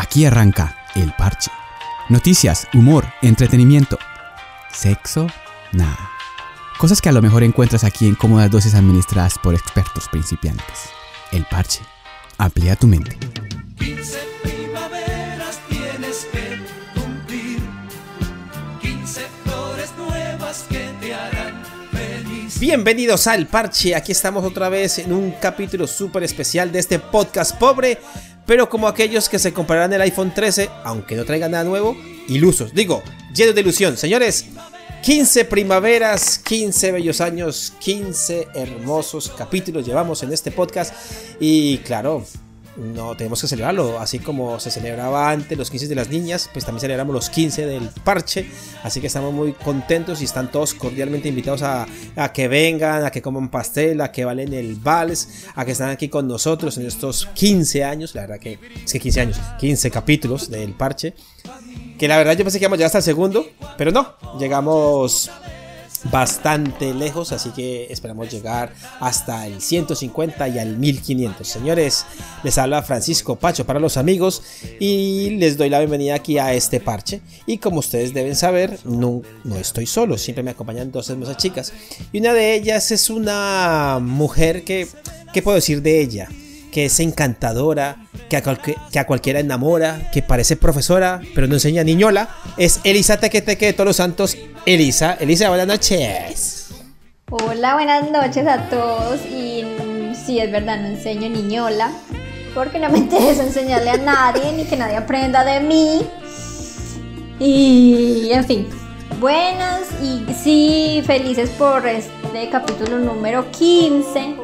Aquí arranca El Parche. Noticias, humor, entretenimiento, sexo, nada. Cosas que a lo mejor encuentras aquí en cómodas dosis administradas por expertos principiantes. El Parche. Amplía tu mente. 15 primaveras tienes que cumplir. 15 flores nuevas que te harán feliz. Bienvenidos a El Parche. Aquí estamos otra vez en un capítulo súper especial de este podcast pobre, pero como aquellos que se comprarán el iPhone 13, aunque no traigan nada nuevo, ilusos, digo, llenos de ilusión. Señores, 15 primaveras, 15 bellos años, 15 hermosos capítulos llevamos en este podcast. Y claro, no tenemos que celebrarlo, así como se celebraba antes los 15 de las niñas, pues también celebramos los 15 del Parche. Así que estamos muy contentos y están todos cordialmente invitados a que vengan, a que coman pastel, a que bailen el vals, a que están aquí con nosotros en estos 15 años, la verdad que es que 15 años, 15 capítulos del Parche, que la verdad yo pensé que íbamos a llegar hasta el segundo, pero no, llegamos bastante lejos, así que esperamos llegar hasta el 150 y al 1500. Señores, les habla Francisco Pacho para los amigos y les doy la bienvenida aquí a este Parche. Y como ustedes deben saber, no estoy solo, siempre me acompañan dos hermosas chicas. Y una de ellas es una mujer que, ¿qué puedo decir de ella? Que es encantadora, que a cualquiera enamora, que parece profesora, pero no enseña niñola. Es Elisa Tequeteque de Todos los Santos. Elisa, buenas noches. Hola, buenas noches a todos. Y sí, es verdad, no enseño niñola, porque no me interesa enseñarle a nadie, ni que nadie aprenda de mí. Y en fin, buenas y sí, felices por este capítulo número 15.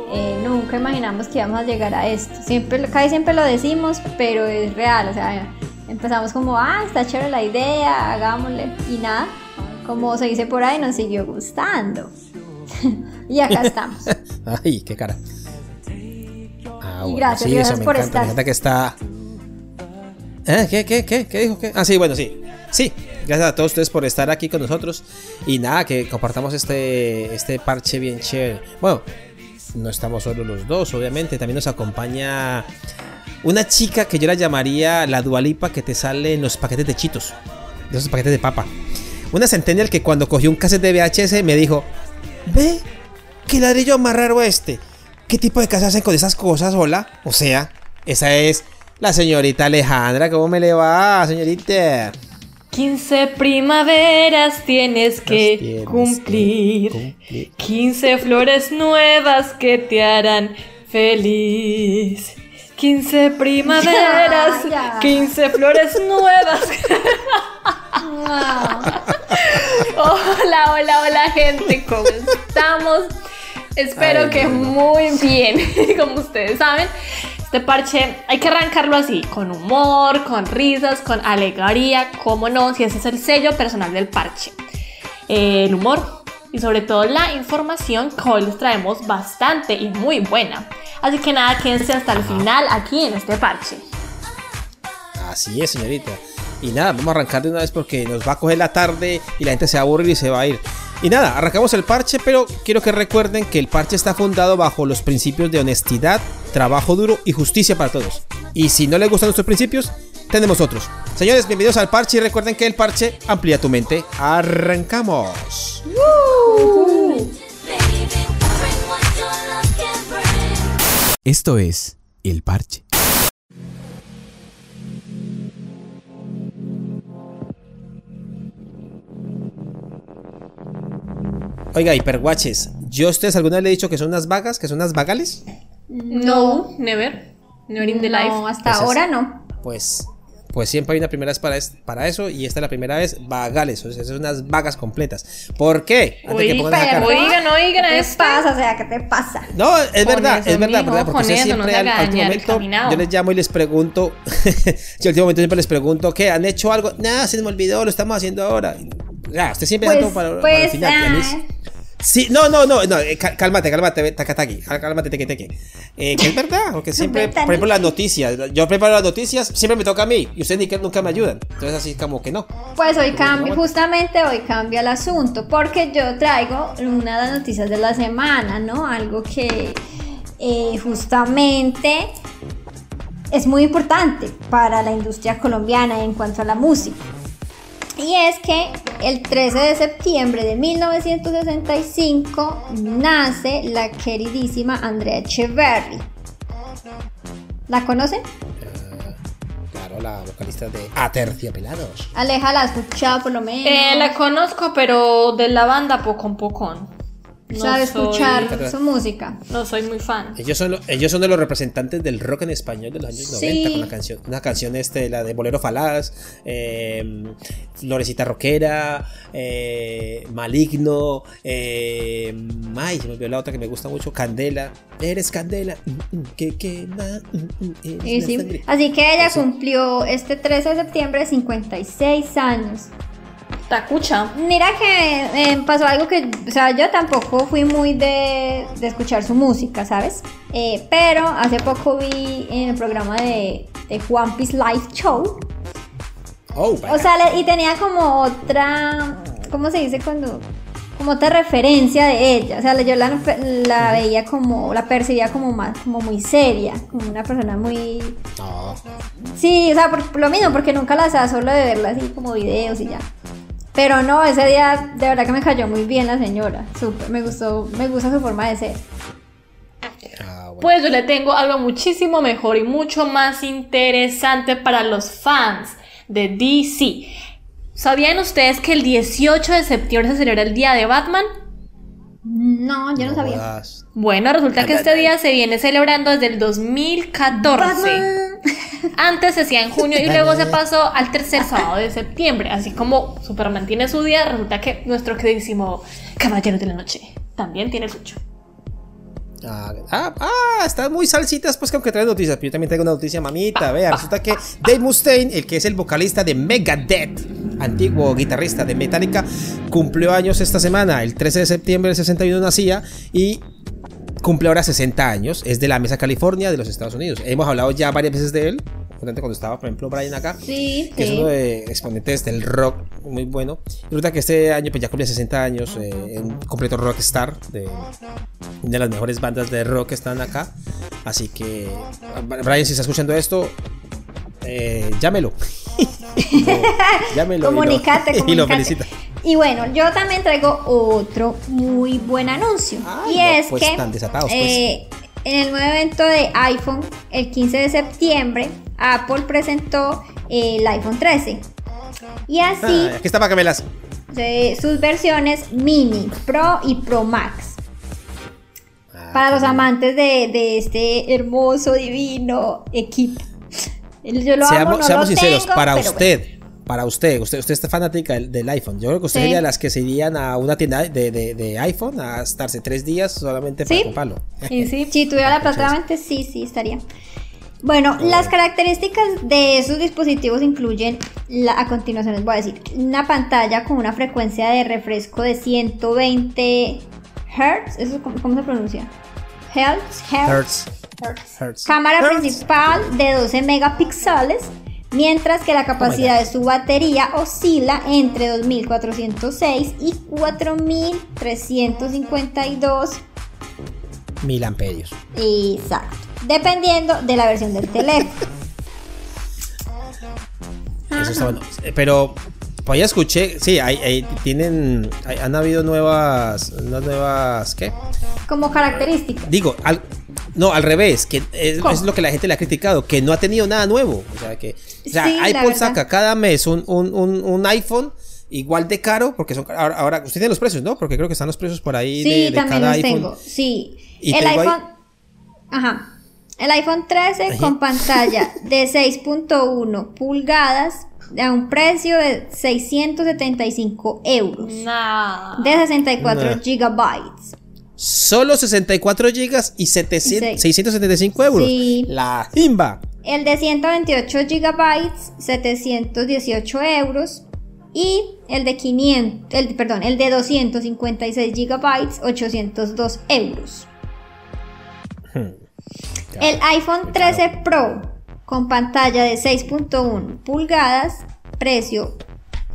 Nunca imaginamos que íbamos a llegar a esto. Casi siempre lo decimos, pero es real. O sea, empezamos como, está chévere la idea, hagámosle. Y nada, como se dice por ahí, nos siguió gustando. Y acá estamos. Ay, qué cara. Y bueno, gracias, sí, gracias por estar. Me encanta que está... ¿Qué dijo? ¿Qué? Sí, bueno, sí. Sí, gracias a todos ustedes por estar aquí con nosotros. Y nada, que compartamos este Parche bien chévere. Bueno, no estamos solo los dos, obviamente. También nos acompaña una chica que yo la llamaría la Dua Lipa que te sale en los paquetes de Cheetos, de esos paquetes de papa. Una centennial que cuando cogió un cassette de VHS me dijo: ve, qué ladrillo más raro este. ¿Qué tipo de casas hacen con esas cosas, hola? O sea, esa es... la señorita Alejandra, ¿cómo me le va, señorita? 15 primaveras tienes que cumplir. 15 flores nuevas que te harán feliz. 15 primaveras, ya. 15 flores nuevas. Hola, gente, ¿cómo estamos? Espero que muy bien, como ustedes saben. Este Parche hay que arrancarlo así, con humor, con risas, con alegría, cómo no, si ese es el sello personal del Parche. El humor y sobre todo la información que hoy les traemos bastante y muy buena. Así que nada, quédense hasta el final aquí en este Parche. Así es, señorita. Y nada, vamos a arrancar de una vez porque nos va a coger la tarde y la gente se va a aburrir y se va a ir. Y nada, arrancamos el Parche, pero quiero que recuerden que el Parche está fundado bajo los principios de honestidad, trabajo duro y justicia para todos. Y si no les gustan nuestros principios, tenemos otros. Señores, bienvenidos al Parche y recuerden que el Parche amplía tu mente. ¡Arrancamos! Esto es El Parche. Oiga, hiperguaches, ¿yo a ustedes alguna vez le he dicho que son unas vagas, que son unas vagales? No, never in the life. No, hasta pues ahora no. Pues siempre hay una primera vez para eso y esta es la primera vez, vagales, o sea, son unas vagas completas. ¿Por qué? Oigan, ¿qué te pasa? O sea, ¿qué te pasa? No, es verdad, porque usted siempre yo les llamo y les pregunto, yo al momento siempre les pregunto, ¿qué? ¿Han hecho algo? Nada, se me olvidó, lo estamos haciendo ahora. Ya, usted siempre da todo para el final. Sí, no, cálmate, Tequeteque. Que es verdad, porque siempre, por ejemplo, las noticias, yo preparo las noticias, siempre me toca a mí, y ustedes nunca me ayudan, entonces así como que no. Pues hoy cambia el asunto, porque yo traigo una de las noticias de la semana, ¿no? Algo que justamente es muy importante para la industria colombiana en cuanto a la música. Y es que el 13 de septiembre de 1965 nace la queridísima Andrea Echeverri. ¿La conocen? Claro, la vocalista de Aterciopelados. Aleja, ¿la has escuchado por lo menos? La conozco, pero de la banda Pocón Pocón. No sabe escuchar su música. No soy muy fan. Ellos son de los representantes del rock en español de los años 90, con una canción la de Bolero Falaz, Florecita Roquera, Maligno, ay, se me olvidó la otra que me gusta mucho, Candela. Eres Candela, que quema. Sí. Así que ella cumplió este 13 de septiembre 56 años. Tacucha. Mira que pasó algo que, o sea, yo tampoco fui muy de escuchar su música, ¿sabes? Pero hace poco vi en el programa de Juan Piece Live Show. Oh, o sea, y tenía como otra, ¿cómo se dice cuando? Como otra referencia de ella. O sea, yo la veía como, la percibía como más, como muy seria, como una persona muy... Sí, o sea, por lo mismo, porque nunca la hacía, solo de verla así como videos y ya. Pero no, ese día de verdad que me cayó muy bien la señora. Súper, me gustó, me gusta su forma de ser. Bueno. Pues yo le tengo algo muchísimo mejor y mucho más interesante para los fans de DC. ¿Sabían ustedes que el 18 de septiembre se celebra el Día de Batman? No, yo no sabía. Jodas. Bueno, resulta que este día se viene celebrando desde el 2014. Batman. Antes se hacía en junio y luego se pasó al tercer sábado de septiembre. Así como Superman tiene su día, resulta que nuestro queridísimo Caballero de la Noche también tiene el suyo. Están muy salsitas, pues, que aunque traen noticias, pero yo también tengo una noticia, mamita. Vea, resulta que Dave Mustaine, el que es el vocalista de Megadeth, antiguo guitarrista de Metallica, cumplió años esta semana. El 13 de septiembre del 61 nacía y cumple ahora 60 años. Es de la Mesa California de los Estados Unidos. Hemos hablado ya varias veces de él, cuando estaba, por ejemplo, Brian acá, que es uno de exponentes del rock muy bueno. Resulta que este año pues ya cumple 60 años, un completo rockstar, de las mejores bandas de rock que están acá. Así que, Brian, si está escuchando esto, llámelo. Llámelo. Comunicate. Lo felicita. Y bueno, yo también traigo otro muy buen anuncio. Y es pues, que en el nuevo evento de iPhone, el 15 de septiembre, Apple presentó el iPhone 13. Y así... aquí está para que me las... sus versiones Mini, Pro y Pro Max. Para los amantes de este hermoso, divino equipo. Yo lo amo, seamos sinceros, tengo, para usted... Bueno. Para usted está fanática del iPhone. Yo creo que usted sería de las que se irían a una tienda de iPhone a estarse 3 días solamente para comprarlo. Sí. Si tuviera la plata, realmente sí estaría. Bueno, las características de esos dispositivos incluyen, a continuación les voy a decir, una pantalla con una frecuencia de refresco de 120 Hz. ¿Eso cómo se pronuncia? Hertz. Cámara principal de 12 megapíxeles. Mientras que la capacidad de su batería oscila entre 2406 y 4352 mAh. Exacto. Dependiendo de la versión del teléfono. Eso está bueno. Pero pues ya escuché, sí, han habido nuevas ¿qué? Como características. Al revés, que es lo que la gente le ha criticado, que no ha tenido nada nuevo. O sea, Apple saca cada mes un iPhone igual de caro, porque son ahora usted tiene los precios, ¿no? Porque creo que están los precios por ahí de también cada los iPhone. Tengo. Sí, y el tengo iPhone. El iPhone 13 con pantalla de 6.1 pulgadas a un precio de 675 euros. Nah. De 64 gigabytes. Solo 64 gigas y 675 euros. Sí. La jimba. El de 128 gigabytes, 718 euros. Y el de 256 gigabytes, 802 euros. El iPhone 13 Pro con pantalla de 6.1 pulgadas, precio.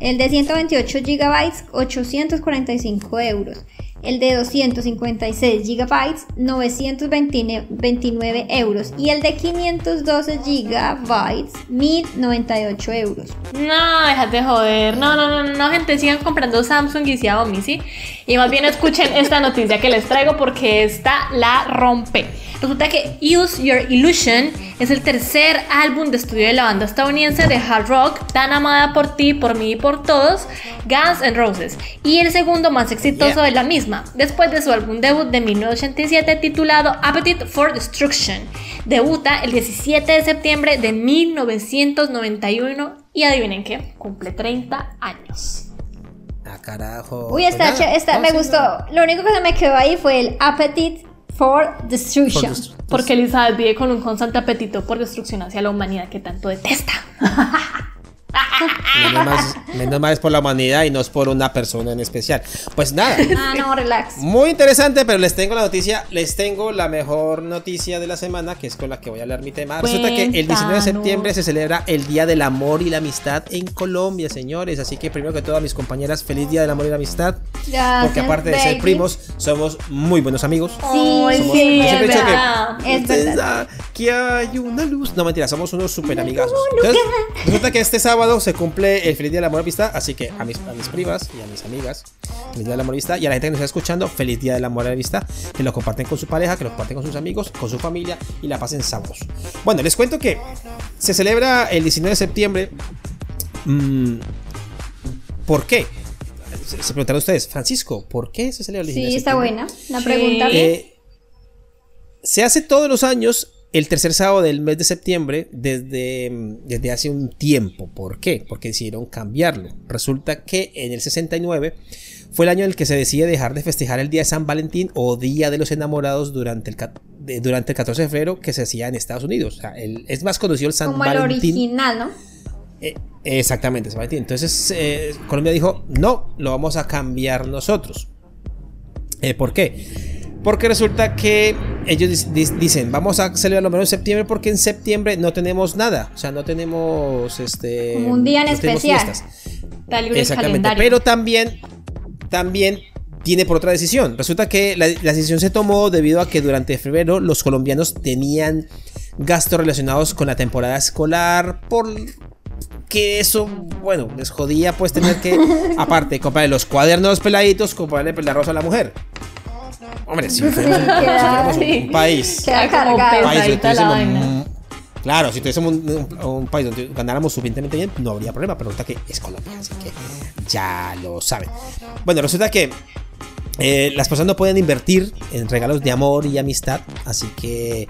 El de 128 gigabytes, 845 euros. el de 256 GB, 929 euros, y el de 512 GB, 1098 euros. No, déjate joder, no, gente, sigan comprando Samsung y Xiaomi, ¿sí? Y más bien escuchen esta noticia que les traigo porque esta la rompe. Resulta que Use Your Illusion es el tercer álbum de estudio de la banda estadounidense de hard rock, tan amada por ti, por mí y por todos, Guns N' Roses, y el segundo más exitoso de la misma, después de su álbum debut de 1987 titulado Appetite for Destruction. Debuta el 17 de septiembre de 1991 y adivinen qué, cumple 30 años. Ah, carajo. Uy, esta me gustó. Lo único que se me quedó ahí fue el Appetite for Destruction. Porque Elizabeth vive con un constante apetito por destrucción hacia la humanidad que tanto detesta. Menos mal es por la humanidad y no es por una persona en especial. Pues nada. Ah, no, relax. Muy interesante, pero les tengo la noticia. Les tengo la mejor noticia de la semana, que es con la que voy a hablar mi tema. Cuéntanos. Resulta que el 19 de septiembre se celebra el Día del Amor y la Amistad en Colombia, señores. Así que primero que todo a mis compañeras, feliz Día del Amor y la Amistad. Gracias, porque aparte de ser primos, somos muy buenos amigos. Sí, somos, sí, yo siempre he dicho que es verdad. Que hay una luz. No, mentira, somos unos super amigazos. Entonces, resulta que este sábado se cumple el feliz día del amor y amistad, así que a mis primas y a mis amigas, feliz día del amor y amistad, y a la gente que nos está escuchando, feliz día del amor y amistad, que lo comparten con su pareja, que lo comparten con sus amigos, con su familia y la pasen sabroso. Bueno, les cuento que se celebra el 19 de septiembre. ¿Por qué? Se preguntarán ustedes, Francisco, ¿por qué se celebra el 19 de septiembre? Sí, está buena la pregunta. Se hace todos los años el tercer sábado del mes de septiembre desde hace un tiempo. ¿Por qué? Porque decidieron cambiarlo. Resulta que en el 69 fue el año en el que se decide dejar de festejar el día de San Valentín o Día de los Enamorados durante el 14 de febrero que se hacía en Estados Unidos. O sea, es más conocido el San Valentín. Como el original, ¿no? Exactamente, San Valentín. Entonces Colombia dijo, no, lo vamos a cambiar nosotros. ¿Por qué? Porque resulta que ellos dicen, vamos a celebrarlo menos en septiembre porque en septiembre no tenemos nada. O sea, no tenemos como un día en especial. Exactamente. Pero también tiene por otra decisión. Resulta que la decisión se tomó debido a que durante febrero los colombianos tenían gastos relacionados con la temporada escolar que eso, bueno, les jodía pues tener que, aparte, comprarle los cuadernos peladitos, comprarle la rosa a la mujer. Hombre, si tuviésemos un país donde ganáramos suficientemente bien, no habría problema, pero resulta que es Colombia, así que ya lo saben. Bueno, resulta que las personas no pueden invertir en regalos de amor y amistad, así que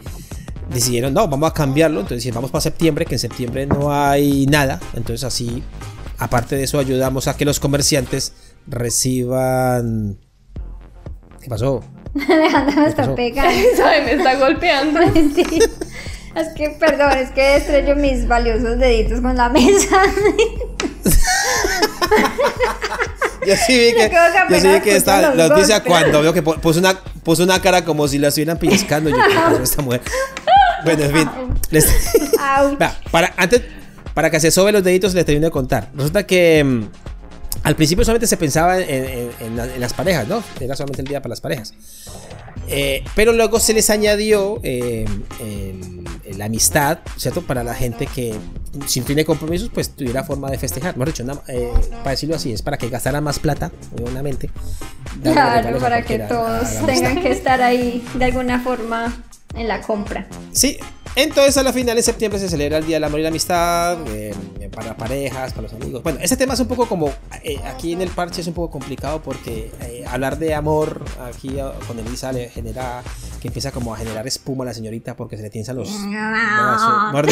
decidieron, no, vamos a cambiarlo. Entonces vamos para septiembre, que en septiembre no hay nada, entonces así, aparte de eso, ayudamos a que los comerciantes reciban... ¿Qué pasó? Alejandra me está pegando. Me está golpeando. Sí. Es que estrello mis valiosos deditos con la mesa. Yo sí vi que esta noticia, cuando veo que puso una cara como si la estuvieran pellizcando. Yo creo esta mujer. Bueno, en fin. Para que se sobe los deditos, les termino de contar. Resulta que... al principio solamente se pensaba en las parejas, ¿no? Era solamente el día para las parejas. Pero luego se les añadió la amistad, ¿cierto? Para la gente que, si tiene compromisos, pues tuviera forma de festejar. Mejor dicho, para decirlo así, es para que gastaran más plata, obviamente. Claro, para que todos tengan que estar ahí de alguna forma en la compra. Sí. Entonces a la final de septiembre se celebra el Día del Amor y la Amistad, para parejas, para los amigos. Bueno, este tema es un poco como, aquí en el parche es un poco complicado porque hablar de amor aquí con Elisa le genera, que empieza como a generar espuma a la señorita porque se le tiensan los brazos.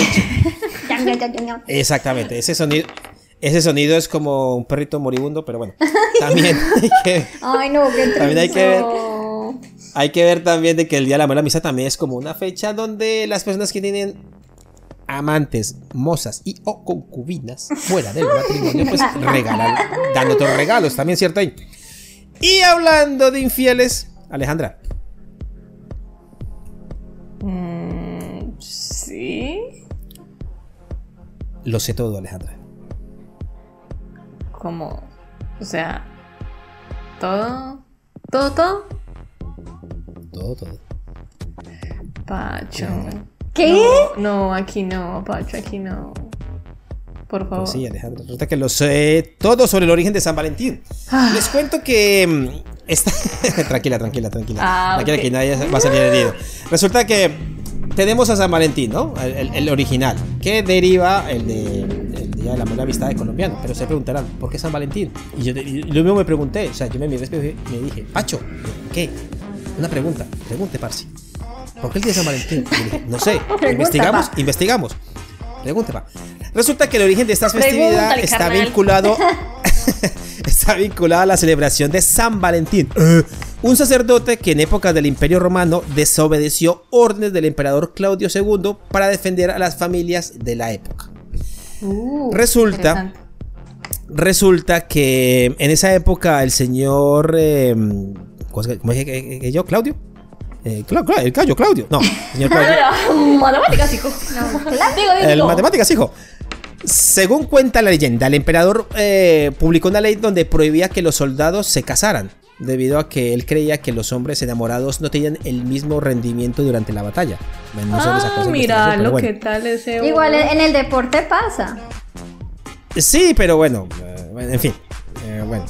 Exactamente, ese sonido es como un perrito moribundo, pero bueno, también hay que... Ay no, qué también hay que ver... Hay que ver también de que el Día de la Amor y la Amistad también es como una fecha donde las personas que tienen amantes, mozas y o concubinas fuera del matrimonio, pues regalan, dando otros regalos, también, ¿cierto? Y hablando de infieles, Alejandra. Sí. Lo sé todo, Alejandra. ¿Cómo? O sea, todo... ¿Todo, todo? Todo, todo. Pacho. ¿Qué? No, aquí no, Pacho, aquí no. Por favor. Pues sí, Alejandra, resulta que lo sé todo sobre el origen de San Valentín. Ah. Les cuento que... Está... tranquila. Tranquila, que nadie va a salir herido. Resulta que tenemos a San Valentín, ¿no? El original, que deriva el Día de la Amor y la Amistad de colombiano. Pero se preguntarán, ¿por qué San Valentín? Y yo mismo me pregunté, o sea, yo me miré y me dije, Pacho, ¿qué? Una pregunta, pregunte, parce. ¿Por qué el Día de San Valentín? Dije, no sé, investigamos. Pregunte, pa. Resulta que el origen de esta festividad está vinculado... Está vinculada a la celebración de San Valentín, un sacerdote que en épocas del Imperio Romano desobedeció órdenes del emperador Claudio II para defender a las familias de la época. Resulta que en esa época el señor ¿cómo es que yo? ¿Claudio? Claudio. No, señor Claudio. Matemáticas, hijo. Matemáticas, hijo. Según cuenta la leyenda, el emperador publicó una ley donde prohibía que los soldados se casaran, debido a que él creía que los hombres enamorados no tenían el mismo rendimiento durante la batalla. Bueno, mira lo que tal ese hombre. Igual en el deporte pasa. Sí, pero bueno, en fin, bueno,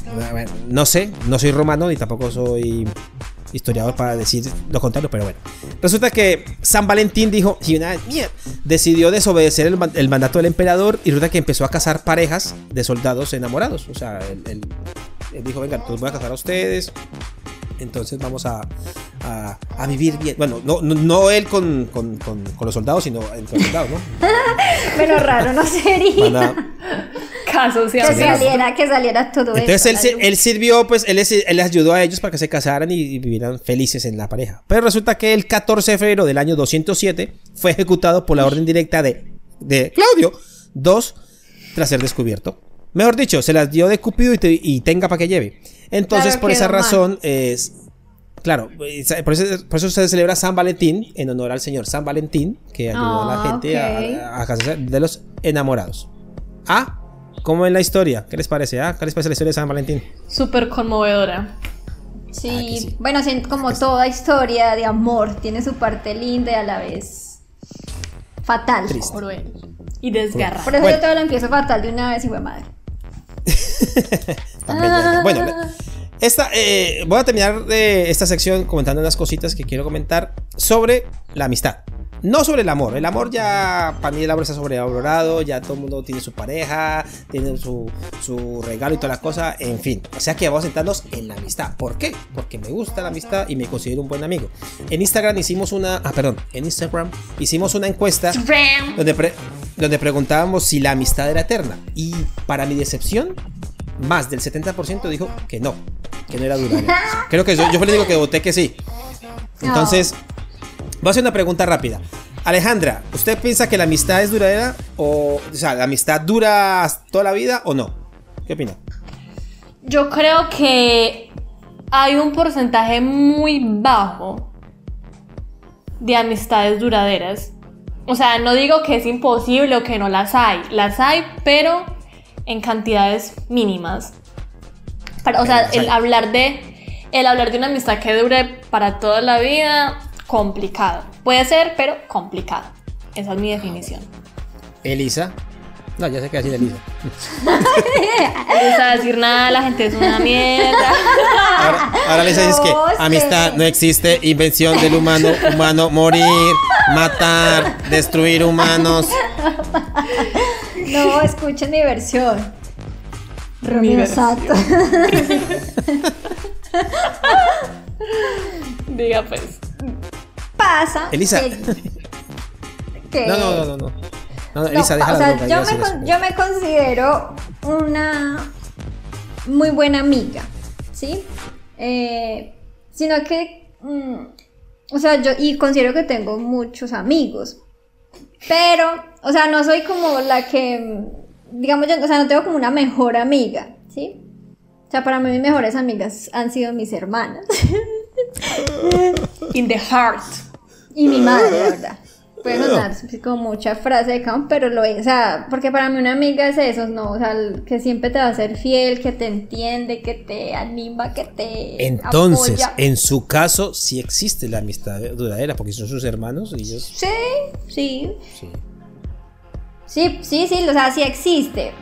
no sé, no soy romano ni tampoco soy historiador para decir lo contrario, pero bueno. Resulta que San Valentín dijo, y una mierda, decidió desobedecer el mandato del emperador y resulta que empezó a cazar parejas de soldados enamorados. O sea, él dijo, venga, los voy a cazar a ustedes, entonces vamos a vivir bien. Bueno, no él con los soldados, sino entre los soldados, ¿no? Pero raro no sería. Que saliera todo eso. Entonces él sirvió, pues él les ayudó a ellos para que se casaran y vivieran felices en la pareja. Pero resulta que el 14 de febrero del año 207 fue ejecutado por la orden directa de Claudio II tras ser descubierto. Mejor dicho, se las dio de Cupido y tenga para que lleve. Entonces, claro, por esa razón, por eso se celebra San Valentín en honor al señor San Valentín, que ayudó a la gente a casarse de los enamorados. ¿Cómo es la historia? ¿Qué les parece? ¿Qué les parece la historia de San Valentín? Súper conmovedora. Sí, bueno, como toda historia de amor, tiene su parte linda y a la vez fatal. Triste. Cruel. Y desgarrada. Por eso yo todo lo empiezo fatal de una vez y fue madre. Bueno, voy a terminar esta sección comentando unas cositas que quiero comentar sobre la amistad. No sobre el amor. El amor ya, para mí el amor está sobrevalorado. Ya todo el mundo tiene su pareja, tiene su regalo y toda la cosa. En fin, o sea que vamos a sentarnos en la amistad. ¿Por qué? Porque me gusta la amistad y me considero un buen amigo. En Instagram hicimos una encuesta donde preguntábamos si la amistad era eterna. Y para mi decepción, más del 70% dijo que no era duradera. Creo que yo le digo que voté que sí. Entonces... Voy a hacer una pregunta rápida. Alejandra, ¿usted piensa que la amistad es duradera? O sea, ¿la amistad dura toda la vida o no? ¿Qué opina? Yo creo que hay un porcentaje muy bajo de amistades duraderas. O sea, no digo que es imposible o que no las hay. Las hay, pero en cantidades mínimas. El hablar de una amistad que dure para toda la vida... complicado. Puede ser, pero complicado. Esa es mi definición. ¿Elisa? No, ya sé qué decir Elisa. Elisa va a decir nada, la gente es una mierda. Ahora Elisa dice que amistad no existe, invención del humano, morir, matar, destruir humanos. No, escuchen mi versión. Romeo Sato. Diga pues. Pasa, Elisa. Que no, Elisa, déjala. O sea, loca, yo me considero una muy buena amiga, ¿sí? Sino que, o sea, yo considero que tengo muchos amigos, pero, o sea, no soy como la que, digamos, yo, o sea, no tengo como una mejor amiga, ¿sí? O sea, para mí mis mejores amigas han sido mis hermanas. In the heart. Y mi madre, ¿verdad? puedes usar como mucha frase de campo, pero lo es, o sea, porque para mí una amiga es eso, ¿no? O sea, que siempre te va a ser fiel, que te entiende, que te anima, que te entonces, apoya. En su caso, sí existe la amistad duradera, porque son sus hermanos y ellos... Sí, sí. Sí. Sí, o sea, sí existe,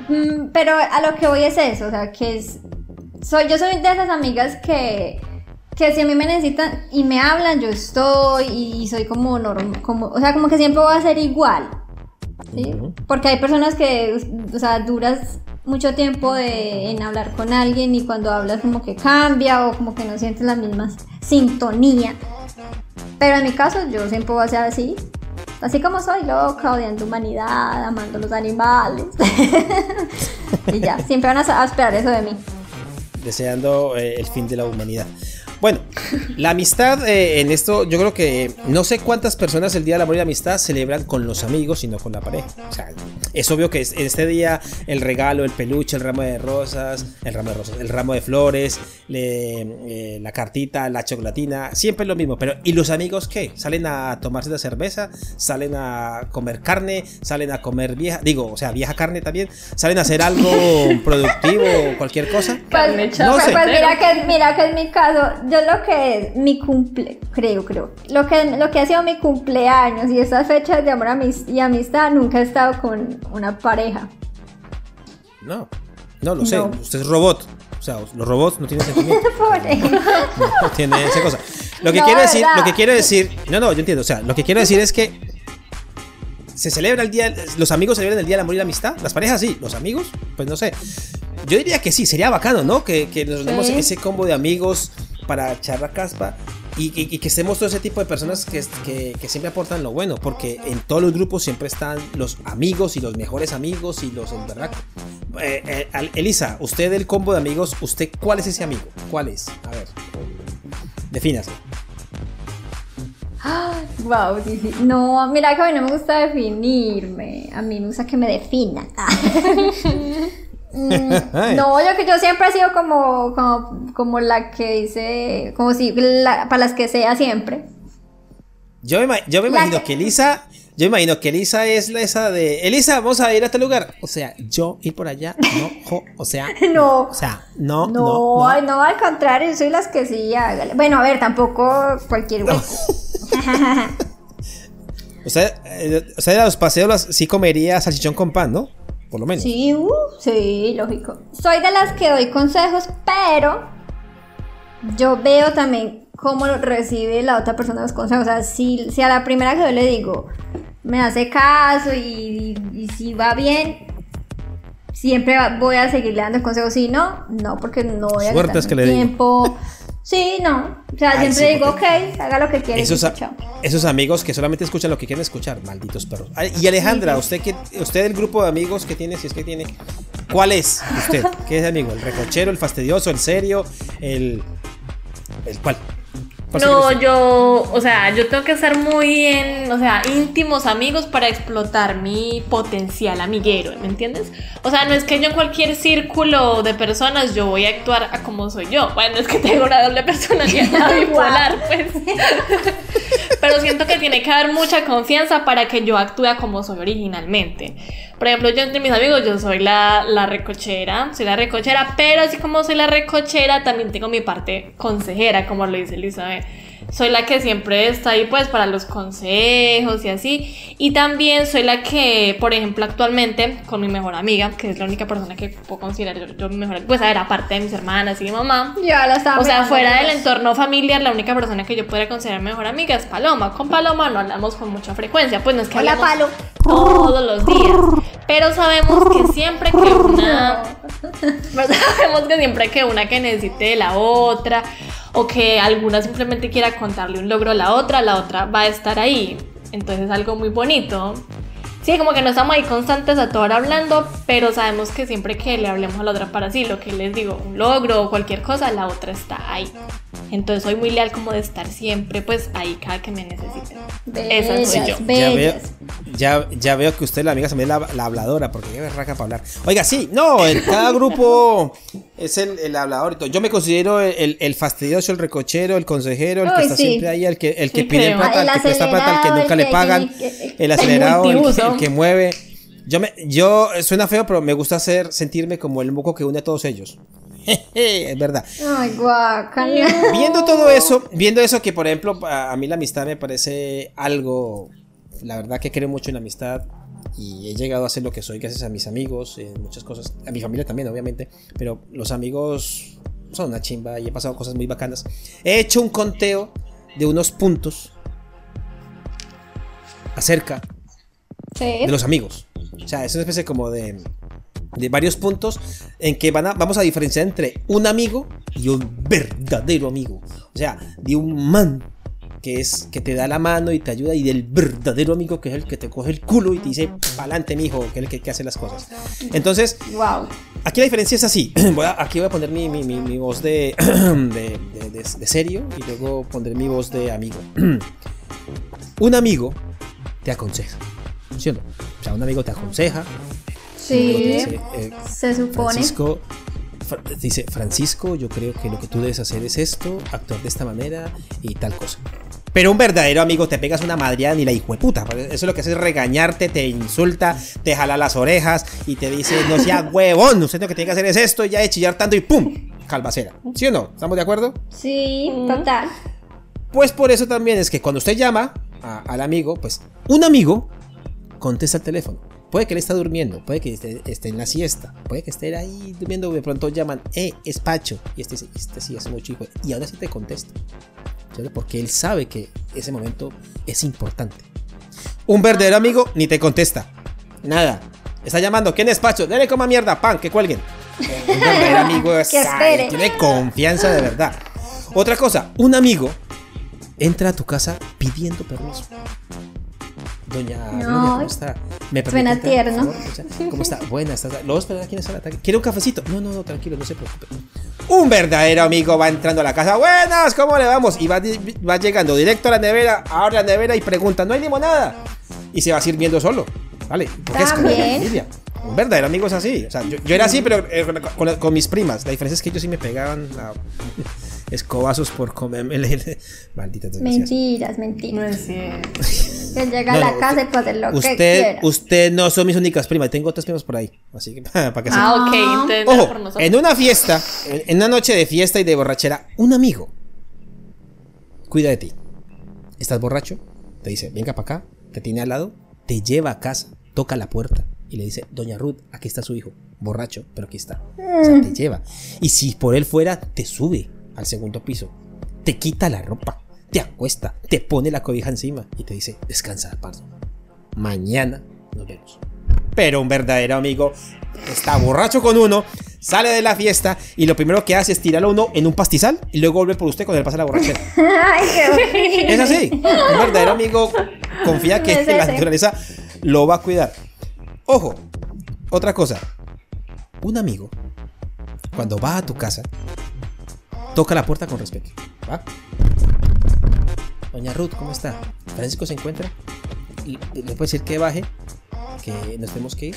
pero a lo que voy es eso, o sea, que es, yo soy de esas amigas que si a mí me necesitan y me hablan, yo estoy y soy como normal, como, o sea, como que siempre voy a ser igual, ¿sí? Uh-huh. Porque hay personas que, o sea, duras mucho tiempo en hablar con alguien y cuando hablas como que cambia o como que no sientes la misma sintonía, pero en mi caso yo siempre voy a ser así. Así como soy, loca, odiando humanidad, amando los animales. Y ya, siempre van a esperar eso de mí. Deseando el fin de la humanidad. Bueno, la amistad en esto, yo creo que no sé cuántas personas el Día del Amor y la Amistad celebran con los amigos y no con la pareja. O sea, es obvio que en este día el regalo, el peluche, el ramo de flores, la cartita, la chocolatina, siempre es lo mismo. Pero ¿y los amigos qué? ¿Salen a tomarse la cerveza? ¿Salen a comer carne? ¿Salen a comer vieja carne también? ¿Salen a hacer algo productivo o cualquier cosa? No sé. Pues mira que es mi caso. Yo lo que es mi cumple, creo. Lo que ha sido mi cumpleaños y estas fechas de amor y amistad, nunca he estado con una pareja. No lo sé. Usted es robot. O sea, los robots no tienen sentimiento. No tienen esa cosa. Yo entiendo. O sea, lo que quiero decir es que se celebra el día, los amigos celebran el Día del Amor y la Amistad. Las parejas sí, los amigos, pues no sé. Yo diría que sí, sería bacano, ¿no? Que nos demos ese combo de amigos para echar la caspa y que estemos todo ese tipo de personas que siempre aportan lo bueno, porque en todos los grupos siempre están los amigos y los mejores amigos y los en verdad. Elisa, usted del combo de amigos, ¿usted cuál es ese amigo? ¿Cuál es? A ver, defínase. Wow, no, mira que a mí no me gusta definirme, a mí me gusta que me definan. No, yo siempre he sido como la que dice, como si para las que sea siempre. Yo me imagino que Elisa es esa de Elisa, vamos a ir a este lugar. O sea, yo ir por allá, no, al contrario, soy las que sí, hágale. Bueno, a ver, tampoco cualquier hueco. O sea, a los paseos sí comería salchichón con pan, ¿no? Por lo menos. Sí, sí, lógico. Soy de las que doy consejos, pero yo veo también cómo recibe la otra persona los consejos. O sea, si a la primera que yo le digo me hace caso y si va bien, siempre voy a seguirle dando el consejo. Si no, porque no voy a gastar tiempo. Sí, no. O sea, siempre digo, ok, haga lo que quiera. Esos amigos que solamente escuchan lo que quieren escuchar, malditos perros. Y Alejandra, usted del grupo de amigos que tiene, si es que tiene, ¿cuál es usted? ¿Qué es amigo? ¿El recochero, el fastidioso, el serio, el cuál? No, yo tengo que ser muy íntimos amigos para explotar mi potencial amiguero, ¿me entiendes? O sea, no es que yo en cualquier círculo de personas yo voy a actuar a como soy yo. Bueno, es que tengo una doble personalidad bipolar, pues. Pero siento que tiene que haber mucha confianza para que yo actúe a como soy originalmente. Por ejemplo, yo entre mis amigos, yo soy la recochera, pero así como soy la recochera, también tengo mi parte consejera, como lo dice Elizabeth. Soy la que siempre está ahí, pues, para los consejos y así. Y también soy la que, por ejemplo, actualmente, con mi mejor amiga, que es la única persona que puedo considerar yo mi mejor, pues, a ver, aparte de mis hermanas y mi mamá. Ya la estaba. O sea, fuera del entorno familiar, la única persona que yo podría considerar mi mejor amiga es Paloma. Con Paloma no hablamos con mucha frecuencia, pues no es que hablamos todos los días. Pero sabemos que siempre que una que necesite de la otra, o que alguna simplemente quiera contarle un logro a la otra va a estar ahí. Entonces es algo muy bonito. Sí, como que no estamos ahí constantes a toda hora hablando, pero sabemos que siempre que le hablemos a la otra para sí, lo que les digo, un logro o cualquier cosa, la otra está ahí. Entonces soy muy leal como de estar siempre pues ahí cada que me necesiten. Esa soy yo. Ya veo que usted, la amiga, también es la habladora, porque ya me raca para hablar. Oiga, sí, no, en cada grupo es el hablador y todo. Yo me considero el fastidioso, el recochero, el consejero, el que está siempre ahí, el que pide plata, el que presta plata, el que nunca le pagan, el acelerado, el que mueve. Yo suena feo, pero me gusta sentirme como el moco que une a todos ellos. Es verdad. Ay, guacala. Viendo eso que, por ejemplo, a mí la amistad me parece algo, la verdad que creo mucho en la amistad y he llegado a ser lo que soy gracias a mis amigos, muchas cosas, a mi familia también, obviamente, pero los amigos son una chimba y he pasado cosas muy bacanas. He hecho un conteo de unos puntos acerca de los amigos. O sea, es una especie como de varios puntos en que vamos a diferenciar entre un amigo y un verdadero amigo. O sea, de un man que te da la mano y te ayuda, y del verdadero amigo, que es el que te coge el culo y te dice pa'lante, mijo, que es el que hace las cosas. Entonces, wow. Aquí la diferencia es así. Aquí voy a poner mi voz de serio y luego pondré mi voz de amigo. Un amigo te aconseja, ¿sí o no? O sea, un amigo te aconseja. Sí, dice, se supone. Francisco, yo creo que lo que tú debes hacer es esto, actuar de esta manera y tal cosa. Pero un verdadero amigo te pegas una madreada ni la hijueputa. Eso es lo que hace, es regañarte, te insulta, te jala las orejas y te dice, no sea huevón, usted lo que tiene que hacer es esto, y ya de chillar tanto y ¡pum! Calvacera. ¿Sí o no? ¿Estamos de acuerdo? Sí, total. Pues por eso también es que cuando usted llama al amigo, pues un amigo contesta el teléfono. Puede que él está durmiendo, puede que esté en la siesta, puede que esté ahí durmiendo, de pronto llaman, es Pacho, y este dice, este sí es muy chico, y ahora sí te contesta, porque él sabe que ese momento es importante. Un verdadero amigo ni te contesta, nada, está llamando, ¿quién es Pacho? Dale coma mierda, pan, que cuelguen. Un verdadero amigo sabe, tiene confianza de verdad. Otra cosa, un amigo entra a tu casa pidiendo permiso. Doña Amelia, ¿cómo está? Suena tierno. ¿Cómo está? Buena, ¿estás? ¿Los verdad? ¿Quién está? ¿Quiere un cafecito? No, tranquilo, no se preocupe. Un verdadero amigo va entrando a la casa. Buenas, ¿cómo le vamos? Y va llegando directo a la nevera, abre la nevera y pregunta, ¿no hay limonada? Y se va sirviendo solo, ¿vale? Porque es como familia. Un verdadero amigo es así. O sea, yo era así, pero con mis primas. La diferencia es que ellos sí me pegaban a escobazos por comerme malditas desgracias. Mentiras. No es cierto. Que llega a la casa y puede lo que quiera. Usted no son mis únicas primas. Tengo otras primas por ahí. Así que para que sepan. Ok. Ojo, por nosotros. En una fiesta, en una noche de fiesta y de borrachera, un amigo cuida de ti. Estás borracho, te dice, venga para acá, te tiene al lado, te lleva a casa, toca la puerta y le dice, doña Ruth, aquí está su hijo, borracho, pero aquí está. O sea, te lleva. Y si por él fuera, te sube al segundo piso, te quita la ropa, te acuesta, te pone la cobija encima y te dice, descansa, pardo, mañana nos vemos. Pero un verdadero amigo está borracho con uno, sale de la fiesta y lo primero que hace es tirar a uno en un pastizal y luego vuelve por usted cuando le pasa la borrachera. Ay, qué es así. Un verdadero amigo confía que la naturaleza lo va a cuidar. Ojo, otra cosa. Un amigo, cuando va a tu casa, toca la puerta con respeto. ¿Va? Doña Ruth, ¿cómo está? Francisco se encuentra. Le puedo decir que baje, que nos tenemos que ir.